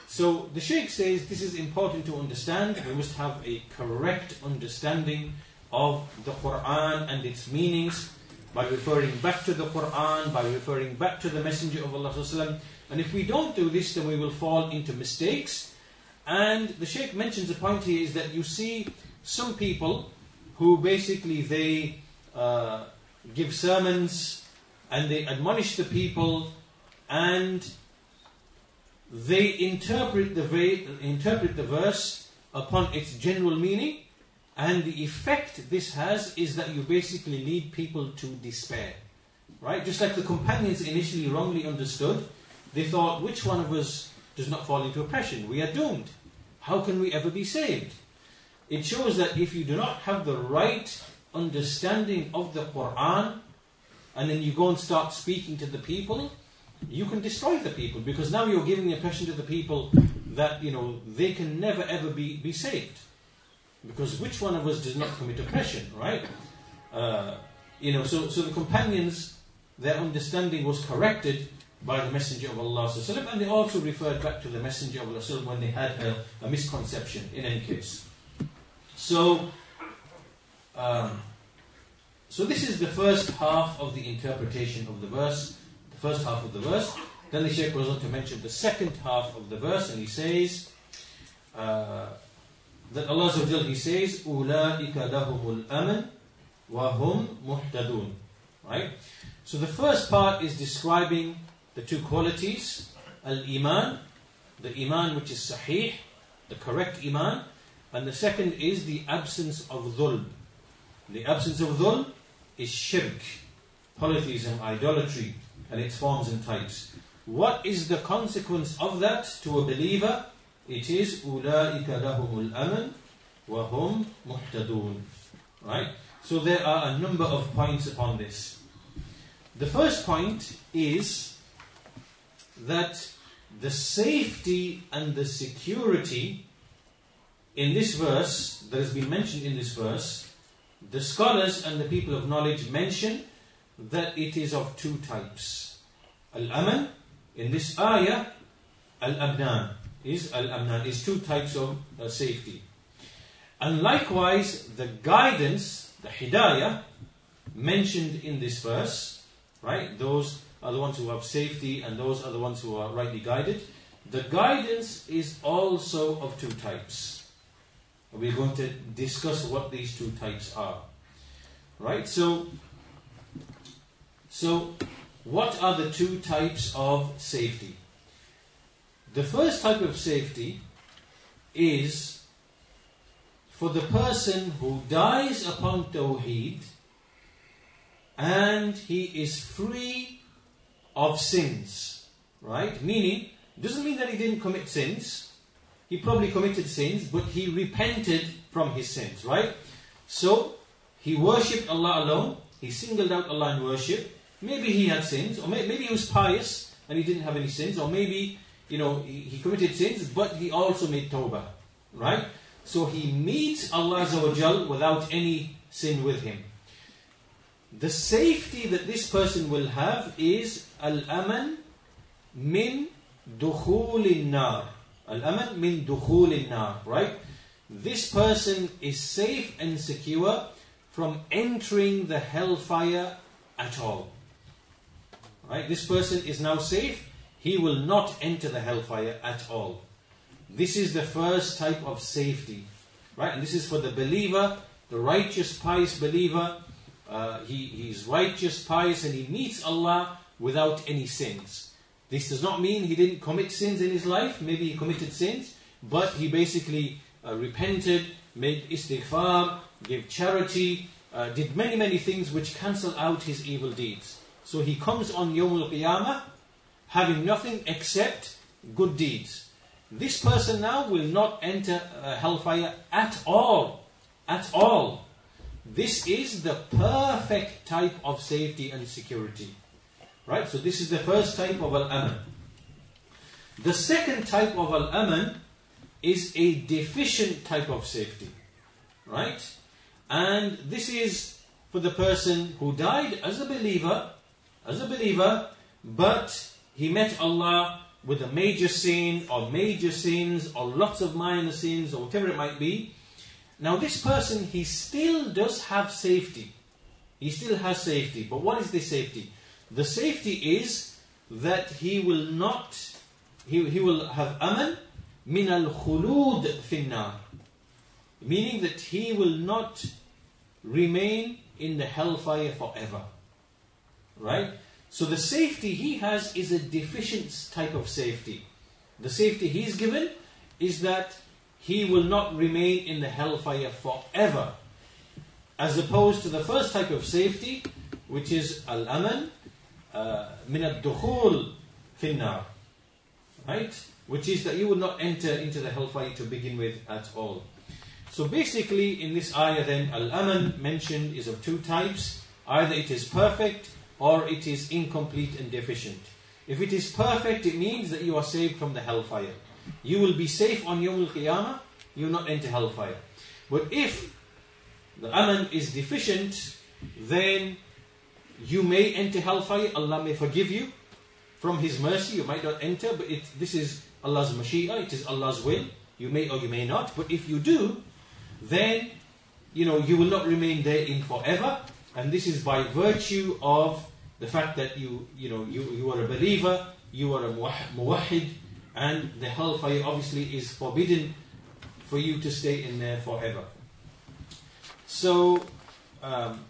so the Shaykh says this is important to understand. We must have a correct understanding of the Qur'an and its meanings by referring back to the Qur'an, by referring back to the Messenger of Allah Sallallahu Alaihi Wasallam. And if we don't do this, then we will fall into mistakes. And the Shaykh mentions a point here, is that you see some people who basically they uh, give sermons and they admonish the people, and they interpret the, ve- interpret the verse upon its general meaning, and the effect this has is that you basically lead people to despair. Right? Just like the companions initially wrongly understood, they thought, which one of us does not fall into oppression? We are doomed. How can we ever be saved? It shows that if you do not have the right understanding of the Qur'an, and then you go and start speaking to the people, you can destroy the people, because now you're giving the impression to the people that, you know, they can never ever be, be saved. Because which one of us does not commit oppression, right? Uh, you know, so, so the companions, their understanding was corrected by the Messenger of Allah, and they also referred back to the Messenger of Allah when they had a, a misconception, in any case. So, um, so this is the first half of the interpretation of the verse, the first half of the verse. Then the Shaykh goes on to mention the second half of the verse, and he says, uh, that Allah Azza wa Jalla, he says, أُولَٰئِكَ لَهُمُ الْأَمْنُ وَهُمْ مُهْتَدُونَ. Right? So the first part is describing the two qualities, al-iman, the iman which is sahih, the correct iman, and the second is the absence of dhulm. The absence of dhulm is shirk, polytheism, idolatry, and its forms and types. What is the consequence of that to a believer? It is أُولَٰئِكَ لَهُمُ الْأَمْنُ وَهُمْ مُهْتَدُونَ. Right? So there are a number of points upon this. The first point is that the safety and the security in this verse, that has been mentioned in this verse, the scholars and the people of knowledge mention that it is of two types. Al-Aman, in this ayah, Al-Abnan, is Al-Amnan, is two types of uh, safety. And likewise, the guidance, the hidayah, mentioned in this verse, right? Those are the ones who have safety, and those are the ones who are rightly guided. The guidance is also of two types. We're going to discuss what these two types are. Right? So, so what are the two types of safety? The first type of safety is for the person who dies upon Tawheed and he is free of sins, right? Meaning, doesn't mean that he didn't commit sins. He probably committed sins, but he repented from his sins, right? So, he worshipped Allah alone. He singled out Allah in worship. Maybe he had sins, or may- maybe he was pious and he didn't have any sins, or maybe, you know, he, he committed sins, but he also made tawbah, right? So, he meets Allah Azza wa Jal without any sin with him. The safety that this person will have is al-aman min dukhulin nar. Al-aman min dukhulin nar, right? This person is safe and secure from entering the hellfire at all. Right? This person is now safe. He will not enter the hellfire at all. This is the first type of safety, right? And this is for the believer, the righteous, pious believer. Uh, he, he is righteous, pious, and he meets Allah without any sins. This does not mean he didn't commit sins in his life. Maybe he committed sins, but he basically uh, repented, made istighfar, gave charity, uh, did many, many things which cancel out his evil deeds. So he comes on Yawm al-Qiyamah having nothing except good deeds. This person now will not enter uh, hellfire at all. At all. This is the perfect type of safety and security. Right? So this is the first type of al-aman. The second type of al-aman is a deficient type of safety. Right? And this is for the person who died as a believer, as a believer, but he met Allah with a major sin or major sins or lots of minor sins or whatever it might be. Now this person, he still does have safety. He still has safety. But what is the safety? The safety is that he will not, he, he will have aman min al-khulud finnar. Meaning that he will not remain in the hellfire forever. Right? So the safety he has is a deficient type of safety. The safety he's given is that he will not remain in the hellfire forever. As opposed to the first type of safety, which is al-aman min ad-dukhul finnar, right? Which is that you will not enter into the hellfire to begin with at all. So basically, in this ayah then, al-aman mentioned is of two types. Either it is perfect, or it is incomplete and deficient. If it is perfect, it means that you are saved from the hellfire. You will be safe on Yawm al-Qiyamah, you will not enter hellfire. But if the amal is deficient, then you may enter hellfire. Allah may forgive you from His mercy. You might not enter, but it, this is Allah's Mashi'ah, it is Allah's will. You may or you may not. But if you do, then you know you will not remain there in forever. And this is by virtue of the fact that you you know you, you are a believer, you are a muwahhid, and the hellfire obviously is forbidden for you to stay in there forever. So um,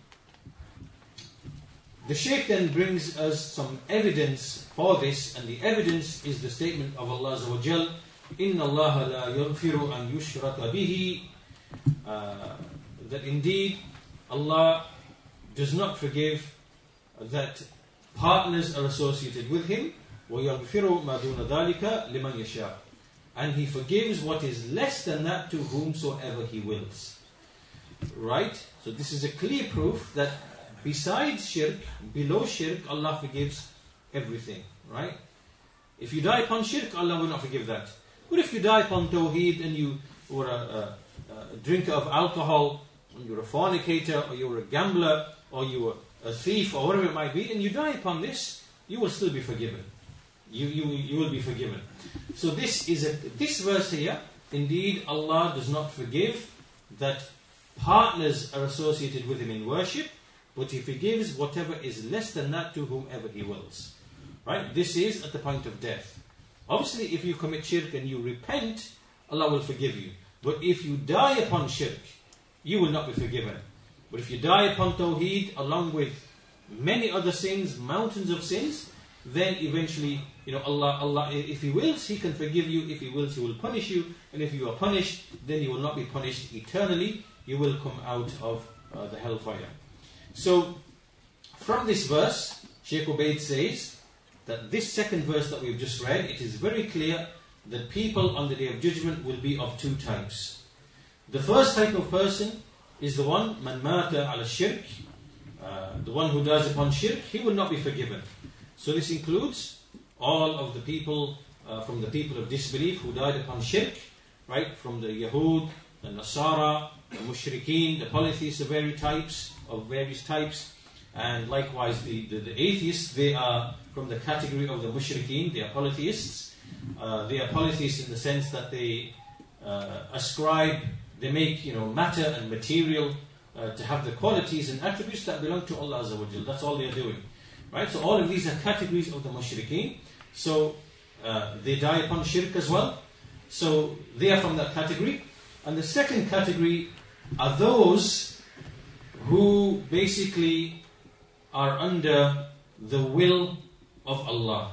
the Shaykh then brings us some evidence for this, and the evidence is the statement of Allah Azza wa Jal, "Inna Allah la yaghfiru an yushraka bihi," uh, that indeed Allah does not forgive that partners are associated with Him, وَيَغْفِرُ مَا دُونَ ذَلِكَ لِمَنْ يَشَاءُ, and He forgives what is less than that to whomsoever He wills. Right? So this is a clear proof that besides shirk, below shirk, Allah forgives everything. Right? If you die upon shirk, Allah will not forgive that. But if you die upon tawheed and you were a, a, a drinker of alcohol, or you're a fornicator, or you're a gambler, or you were a thief, or whatever it might be, and you die upon this, you will still be forgiven. You, you, you will be forgiven. So this is a, this verse here, indeed Allah does not forgive that partners are associated with Him in worship, but He forgives whatever is less than that to whomever He wills. Right? This is at the point of death. Obviously, if you commit shirk and you repent, Allah will forgive you. But if you die upon shirk, you will not be forgiven. But if you die upon tawheed, along with many other sins, mountains of sins, then eventually, you know, Allah, Allah, if He wills, He can forgive you. If He wills, He will punish you. And if you are punished, then you will not be punished eternally. You will come out of uh, the hellfire. So, from this verse, Shaykh Ubaid says that this second verse that we've just read, it is very clear that people on the Day of Judgment will be of two types. The first type of person is the one, man mata ala shirk, uh, the one who dies upon shirk, he will not be forgiven. So this includes all of the people, uh, from the people of disbelief who died upon shirk, right? From the Yahud, the Nasara, the Mushrikeen, the polytheists of various types, of various types, and likewise the, the, the atheists, they are from the category of the Mushrikeen, they are polytheists. Uh, they are polytheists in the sense that they uh, ascribe They make, you know, matter and material uh, to have the qualities and attributes that belong to Allah Azza wa Jal. That's all they are doing. Right? So all of these are categories of the mushrikeen. So uh, they die upon shirk as well. So they are from that category. And the second category are those who basically are under the will of Allah.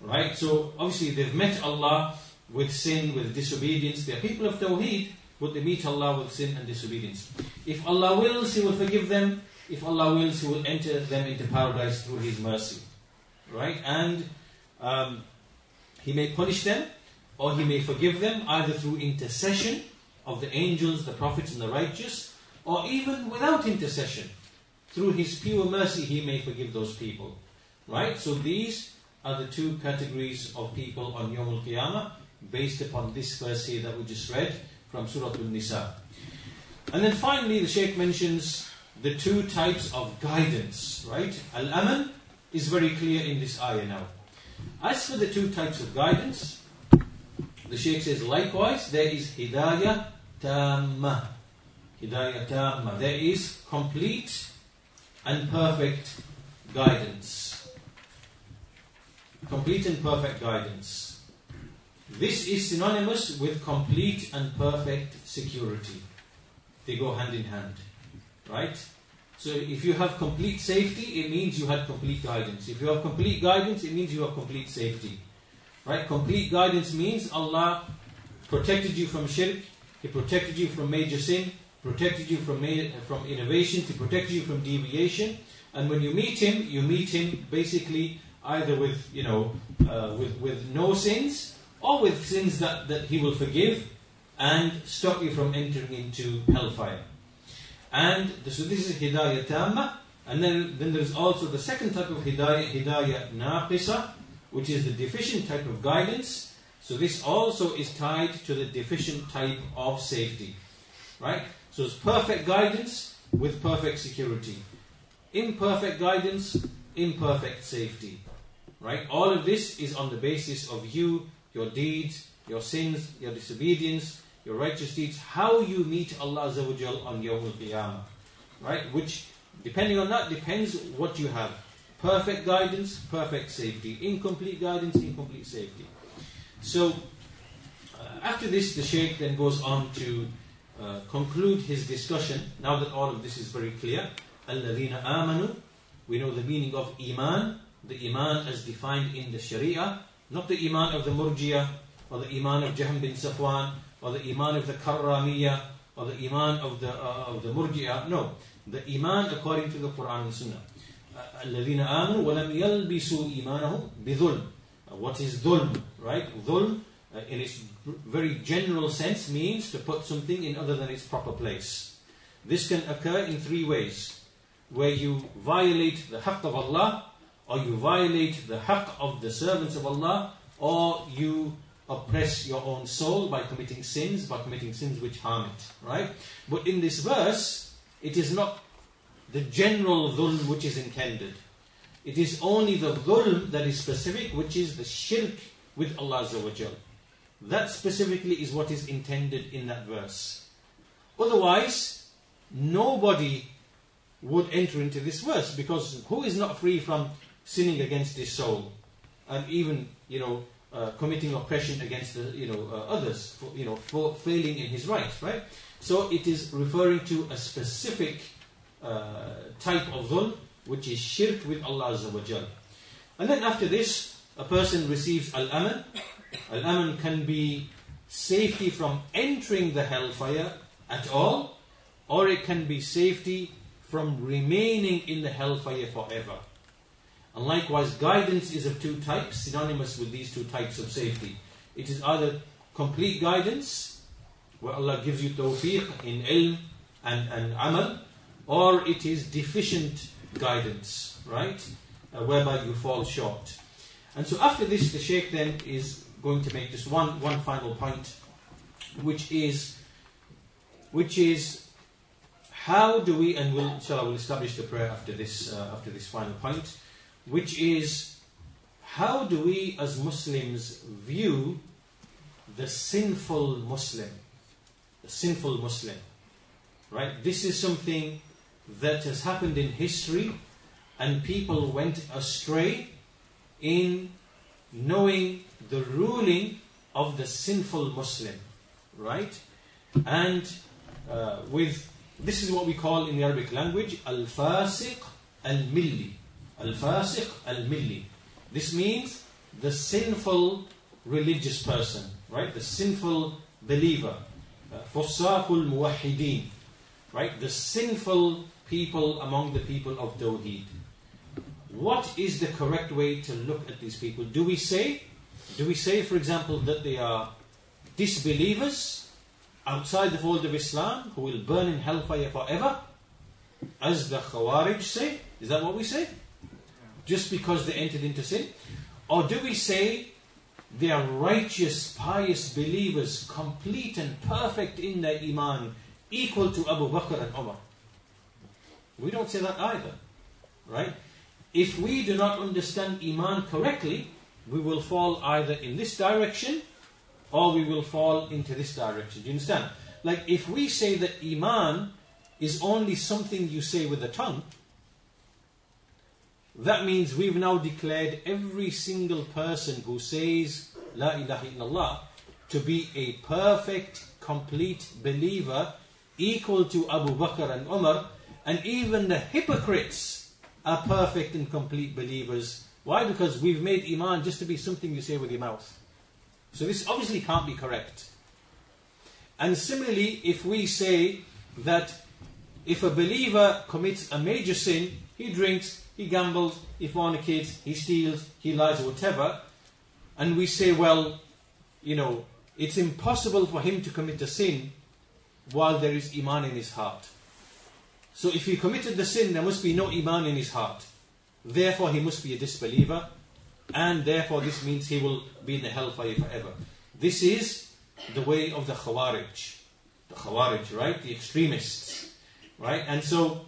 Right? So obviously they've met Allah with sin, with disobedience. They are people of tawheed, but they meet Allah with sin and disobedience. If Allah wills, He will forgive them. If Allah wills, He will enter them into paradise through His mercy. Right? And um, He may punish them, or He may forgive them, either through intercession of the angels, the prophets and the righteous, or even without intercession. Through His pure mercy, He may forgive those people. Right? So these are the two categories of people on Yawm al-Qiyamah, based upon this verse here that we just read, from Surah Al-Nisa. And then finally, the Shaykh mentions the two types of guidance, right? Al-Aman is very clear in this ayah now. As for the two types of guidance, the Shaykh says, likewise, there is Hidayah Tammah. Hidayah Tammah. There is complete and perfect guidance. Complete and perfect guidance. This is synonymous with complete and perfect security. They go hand in hand. Right? So if you have complete safety, it means you had complete guidance. If you have complete guidance, it means you have complete safety. Right? Complete guidance means Allah protected you from shirk, He protected you from major sin, protected you from from innovations, He protected you from deviation. And when you meet Him, you meet Him basically either with, you know, uh, with, with no sins, or with sins that, that He will forgive and stop you from entering into hellfire. And so this is Hidayah Tammah. And then, then there's also the second type of Hidayah, Hidayah Naqisa, which is the deficient type of guidance. So this also is tied to the deficient type of safety. Right? So it's perfect guidance with perfect security. Imperfect guidance, imperfect safety. Right? All of this is on the basis of you, your deeds, your sins, your disobedience, your righteous deeds, how you meet Allah Azza wa Jal on Yawm al-Qiyamah. Right? Which, depending on that, depends what you have. Perfect guidance, perfect safety. Incomplete guidance, incomplete safety. So, uh, after this, the Shaykh then goes on to uh, conclude his discussion. Now that all of this is very clear, Alladhina amanu, we know the meaning of Iman, the Iman as defined in the Sharia, not the Iman of the Murji'ah, or the Iman of Jahm bin Safwan, or the Iman of the Karramiyyah, or the Iman of the uh, of the Murji'ah. No, the Iman according to the Quran and Sunnah. الَّذِينَ آمَنُوا وَلَمْ يَلْبِسُوا إِيمَانَهُمْ بِظُلْمٍ. What is dhulm? Right? Dhulm, uh, in its very general sense, means to put something in other than its proper place. This can occur in three ways. Where you violate the haqq of Allah, or you violate the haqq of the servants of Allah, or you oppress your own soul by committing sins, by committing sins which harm it. Right? But in this verse, it is not the general dhulm which is intended. It is only the dhulm that is specific, which is the shirk with Allah Azza wa Jal. That specifically is what is intended in that verse. Otherwise, nobody would enter into this verse, because who is not free from sinning against his soul, and even, you know, uh, committing oppression against the, you know, uh, others, for, you know, for failing in his rights, right? So it is referring to a specific Uh, type of dhulm, which is shirk with Allah Azza wa Jal. And then after this, a person receives al-aman. Al-aman can be safety from entering the hellfire at all, or it can be safety from remaining in the hellfire forever. And likewise, guidance is of two types, synonymous with these two types of safety. It is either complete guidance, where Allah gives you tawfiq in ilm and, and amal, or it is deficient guidance, right? Uh, whereby you fall short. And so after this, the Shaykh then is going to make just one, one final point, which is, which is, how do we, and we'll, inshallah, we'll establish the prayer after this, uh, after this final point, which is, how do we as Muslims view the sinful Muslim? The sinful Muslim, right? This is something that has happened in history, and people went astray in knowing the ruling of the sinful Muslim, right? And uh, with this is what we call in the Arabic language al-fasiq al-milli. Al-fasiq al-milli. This means the sinful religious person, right? The sinful believer, فُسَّاقُ الْمُوَحِّدِينَ. Right? The sinful people among the people of Tawheed. What is the correct way to look at these people? Do we say, do we say, for example, that they are disbelievers outside the fold of Islam who will burn in hellfire forever, as the Khawarij say? Is that what we say? Just because they entered into sin? Or do we say they are righteous, pious believers, complete and perfect in their iman, equal to Abu Bakr and Umar? We don't say that either, right? If we do not understand Iman correctly, we will fall either in this direction or we will fall into this direction. Do you understand? Like if we say that Iman is only something you say with the tongue, that means we've now declared every single person who says La ilaha illallah to be a perfect, complete believer, equal to Abu Bakr and Umar, and even the hypocrites are perfect and complete believers. Why? Because we've made Iman just to be something you say with your mouth. So this obviously can't be correct. And similarly, if we say that if a believer commits a major sin, he drinks, he gambles, he fornicates, he steals, he lies, or whatever, and we say, well, you know, it's impossible for him to commit a sin while there is Iman in his heart. So if he committed the sin, there must be no Iman in his heart. Therefore, he must be a disbeliever. and therefore this means he will be in the hellfire forever. This is the way of the Khawarij. The Khawarij, right? The extremists, right? And so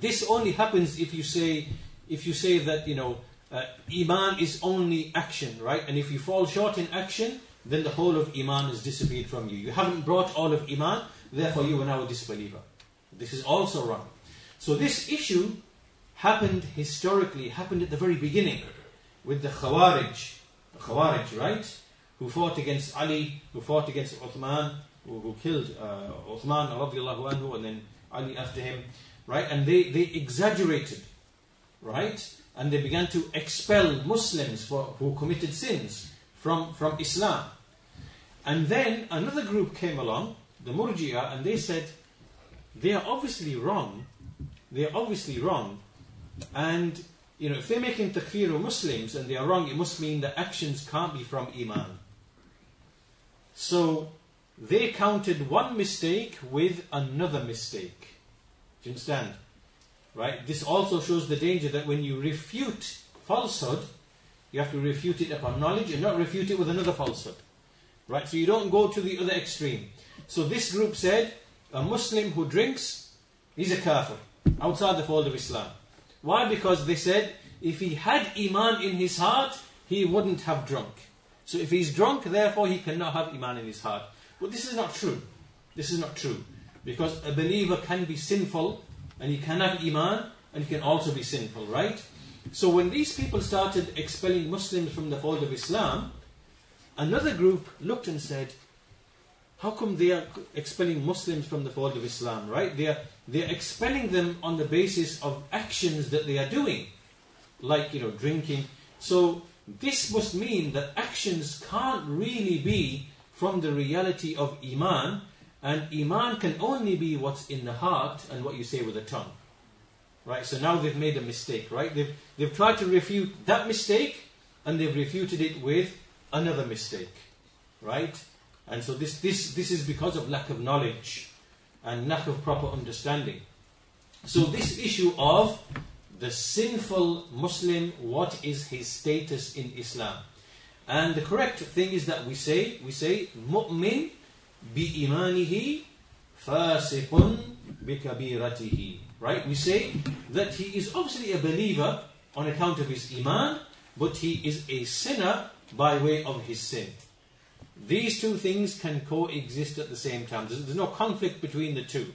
this only happens if you say, if you say that, you know, uh, Iman is only action, right? And if you fall short in action, then the whole of Iman has disappeared from you. You haven't brought all of Iman, therefore you are now a disbeliever. This is also wrong. So this issue happened historically, happened at the very beginning with the Khawarij, the Khawarij, right? Who fought against Ali, who fought against Uthman, who, who killed uh, Uthman radiallahu anhu, and then Ali after him, right? And they, they exaggerated, right? And they began to expel Muslims for, who committed sins from, from Islam. And then another group came along, the Murji'ah, and they said, they are obviously wrong, they are obviously wrong, and you know, if they're making takfir of Muslims and they are wrong, it must mean the actions can't be from Iman. So they counted one mistake with another mistake. Do you understand? Right? This also shows the danger that when you refute falsehood, you have to refute it upon knowledge and not refute it with another falsehood. Right? So you don't go to the other extreme. So this group said, a Muslim who drinks, he's a kafir, outside the fold of Islam. Why? Because they said, if he had Iman in his heart, he wouldn't have drunk. So if he's drunk, therefore he cannot have Iman in his heart. But this is not true. This is not true. Because a believer can be sinful, and he can have Iman, and he can also be sinful, right? So when these people started expelling Muslims from the fold of Islam, another group looked and said, how come they are expelling Muslims from the fold of Islam, right? They are, they are expelling them on the basis of actions that they are doing, like, you know, drinking. So this must mean that actions can't really be from the reality of Iman, and Iman can only be what's in the heart and what you say with the tongue, right? So now they've made a mistake, right? They've, they've tried to refute that mistake, and they've refuted it with another mistake, right? And so this, this, this is because of lack of knowledge and lack of proper understanding. So this issue of the sinful Muslim, what is his status in Islam? And the correct thing is that we say, we say, mu'min bi-imanihi fasiqun bi-kabiratihi. Right? We say that he is obviously a believer on account of his iman, but he is a sinner by way of his sin. These two things can coexist at the same time. There's, there's no conflict between the two,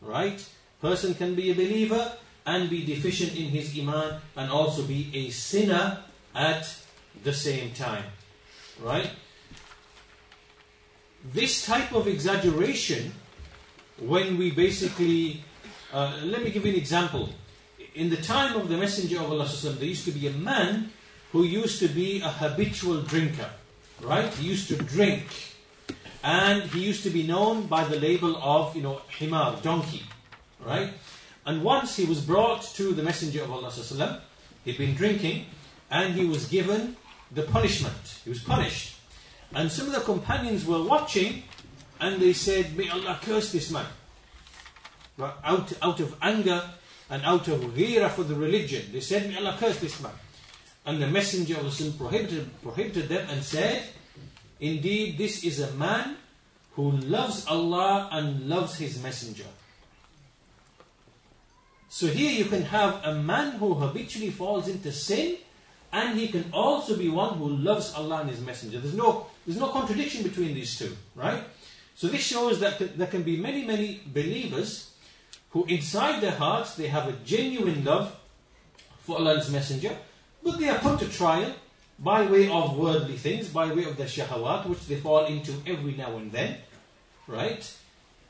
right? Person can be a believer and be deficient in his iman and also be a sinner at the same time, right? This type of exaggeration, when we basically, uh, let me give you an example. In the time of the Messenger of Allah, there used to be a man who used to be a habitual drinker. Right? He used to drink. And he used to be known by the label of, you know, himar, donkey. Right? And once he was brought to the Messenger of Allah, he'd been drinking, and he was given the punishment. He was punished. And some of the companions were watching, and they said, may Allah curse this man. Right? Out, out of anger and out of ghira for the religion. They said, may Allah curse this man. And the Messenger of Allah prohibited, prohibited them and said, indeed, this is a man who loves Allah and loves His Messenger. So here you can have a man who habitually falls into sin, and he can also be one who loves Allah and His Messenger. There's no, there's no contradiction between these two, right? So this shows that there can be many, many believers who inside their hearts, they have a genuine love for Allah and His Messenger, but they are put to trial by way of worldly things, by way of their shahawat, which they fall into every now and then, right?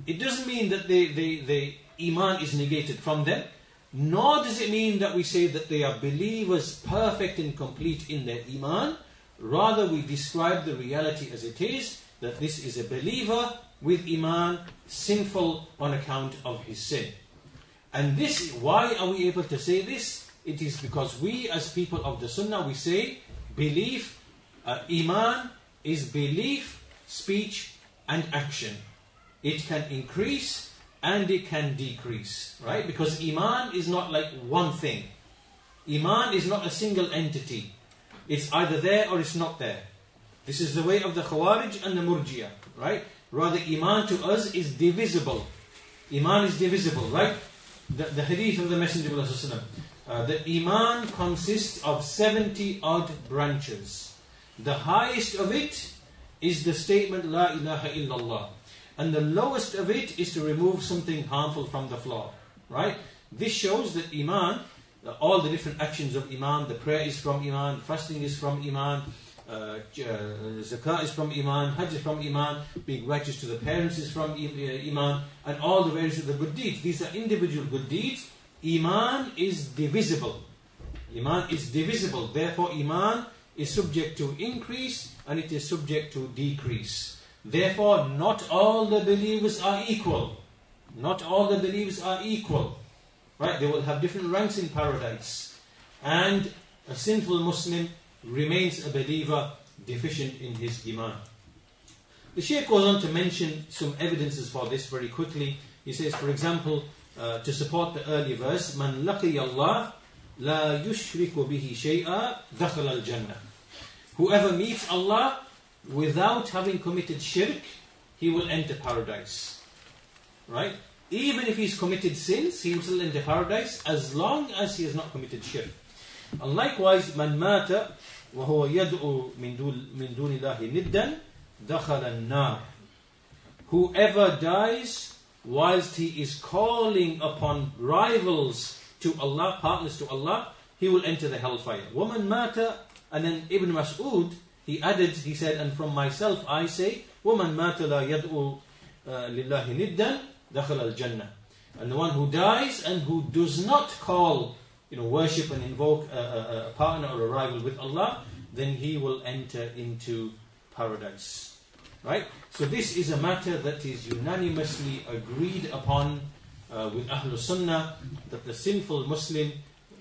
It doesn't mean that they, they, they iman is negated from them, nor does it mean that we say that they are believers perfect and complete in their iman. Rather, we describe the reality as it is, that this is a believer with iman, sinful on account of his sin. And this, why are we able to say this? It is because we, as people of the Sunnah, we say belief, uh, Iman is belief, speech, and action. It can increase and it can decrease, right? Because Iman is not like one thing. Iman is not a single entity. It's either there or it's not there. This is the way of the Khawarij and the Murji'ah, right? Rather, Iman to us is divisible. Iman is divisible, right? The, the hadith of the Messenger of Allah, uh, the Iman consists of seventy odd branches. The highest of it is the statement, La ilaha illallah. And the lowest of it is to remove something harmful from the floor, right? This shows that Iman, all the different actions of Iman, the prayer is from Iman, fasting is from Iman, Uh, zakah is from Iman, Hajj is from Iman, being righteous to the parents is from Iman, and all the various of the good deeds. These are individual good deeds. Iman is divisible. Iman is divisible. Therefore, Iman is subject to increase and it is subject to decrease. Therefore, not all the believers are equal. Not all the believers are equal. Right? They will have different ranks in paradise. And a sinful Muslim remains a believer deficient in his iman. The Shaykh goes on to mention some evidences for this very quickly. He says, for example, uh, to support the early verse, "Man laqiya Allah la yushriku bihi shay'a dakhala al-jannah." Whoever meets Allah without having committed shirk, he will enter paradise. Right? Even if he's committed sins, he will still enter paradise as long as he has not committed shirk. And likewise, man mata wa huwa yad'u min dunillahi niddan dakhala an-nar. Whoever dies whilst he is calling upon rivals to Allah, partners to Allah, he will enter the hellfire. Woman mata, and then Ibn Mas'ud, he added, he said, and from myself I say, woman mata la yad'u lillahi niddan dakhala al-jannah. And the one who dies and who does not call, you know, worship and invoke a, a, a partner or a rival with Allah, then he will enter into paradise. Right? So this is a matter that is unanimously agreed upon uh, with Ahlul Sunnah, that the sinful Muslim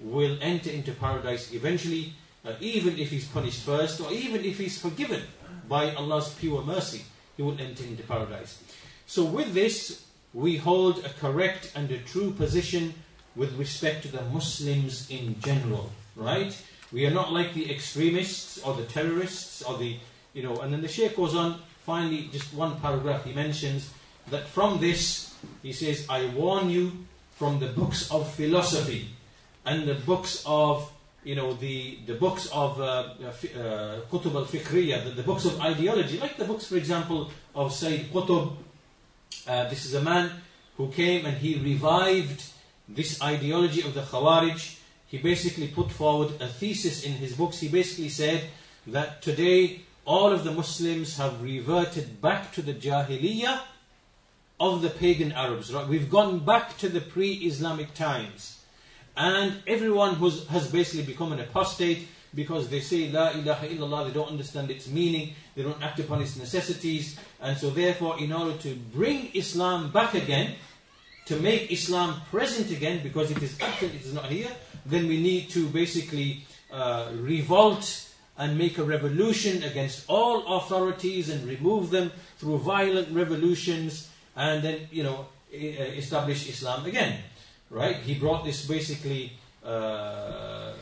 will enter into paradise eventually, uh, even if he's punished first, or even if he's forgiven by Allah's pure mercy, he will enter into paradise. So with this, we hold a correct and a true position with respect to the Muslims in general, right? We are not like the extremists or the terrorists or the, you know, and then the Shaykh goes on, finally, just one paragraph, he mentions that from this, he says, I warn you from the books of philosophy and the books of, you know, the, the books of Qutub al-Fikriyya, the, the books of ideology, like the books, for example, of Sayyid Qutb. Uh, this is a man who came and he revived this ideology of the Khawarij. He basically put forward a thesis in his books. He basically said that today all of the Muslims have reverted back to the Jahiliyyah of the pagan Arabs. Right? We've gone back to the pre-Islamic times. And everyone who's, has basically become an apostate because they say La ilaha illallah, they don't understand its meaning, they don't act upon its necessities. And so therefore, in order to bring Islam back again, to make Islam present again, because it is absent, it is not here, then we need to basically uh, revolt and make a revolution against all authorities and remove them through violent revolutions and then, you know, establish Islam again, right? He brought this basically uh,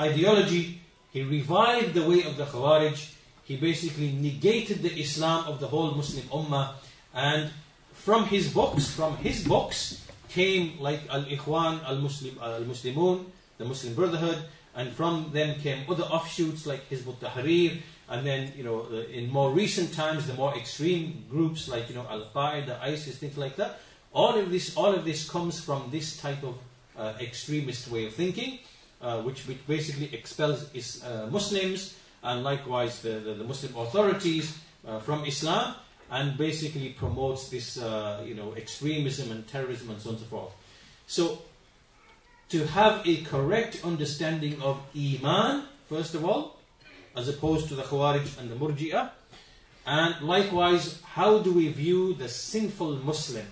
ideology. He revived the way of the Khawarij. He basically negated the Islam of the whole Muslim Ummah, and From his books, from his books came like Al-Ikhwan Al-Muslimun, the Muslim Brotherhood, and from them came other offshoots like Hizb ut-Tahrir, and then, you know, in more recent times, the more extreme groups like, you know, Al-Qaeda, ISIS, things like that. All of this, all of this comes from this type of uh, extremist way of thinking, uh, which, which basically expels is, uh, Muslims and likewise the, the, the Muslim authorities uh, from Islam, and basically promotes this, uh, you know, extremism and terrorism and so on and so forth. So, to have a correct understanding of Iman, first of all, as opposed to the Khawarij and the Murji'ah, and likewise, how do we view the sinful Muslim?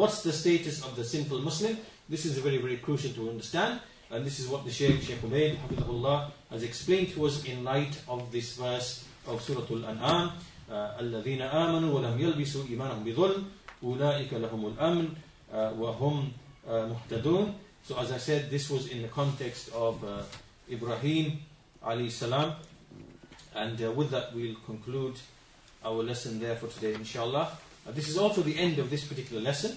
What's the status of the sinful Muslim? This is very, very crucial to understand, and this is what the Shaykh, Shaykh Ubaid al-Jabiri, has explained to us in light of this verse of Surah Al-An'am. الذين آمنوا ولم يلبسوا إيمانهم بظلم أولئك لهم الأمن وهم محتدون. So as I said, this was in the context of uh, Ibrahim alayhi salam. And uh, with that, we'll conclude our lesson there for today, inshallah. Uh, this is also the end of this particular lesson,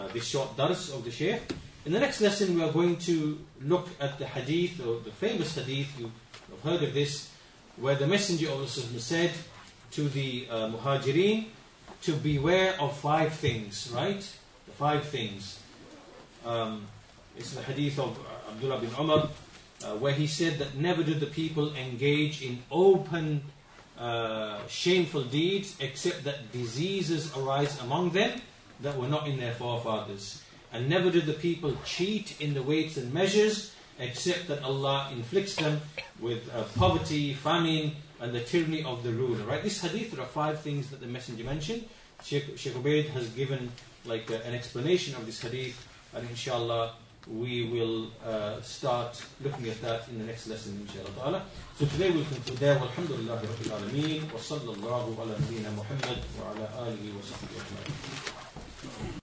uh, this short dars of the Shaykh. In the next lesson, we are going to look at the hadith, or the famous hadith, you have heard of this, where the Messenger of Allah said to the uh, Muhajireen to beware of five things, right? The five things. Um, it's the hadith of Abdullah bin Umar, uh, where he said that never did the people engage in open uh, shameful deeds except that diseases arise among them that were not in their forefathers. And never did the people cheat in the weights and measures except that Allah inflicts them with uh, poverty, famine, and the tyranny of the ruler. Right? This hadith, there are five things that the Messenger mentioned. Shaykh Ubaid has given like uh, an explanation of this hadith, and inshallah we will uh, start looking at that in the next lesson, inshallah ta'ala. So today we'll conclude there. Walhamdulillahi Rabbil Alameen. Wa sallallahu ala nabiyyina Muhammad wa ala alihi wa sahbihi ajma'in.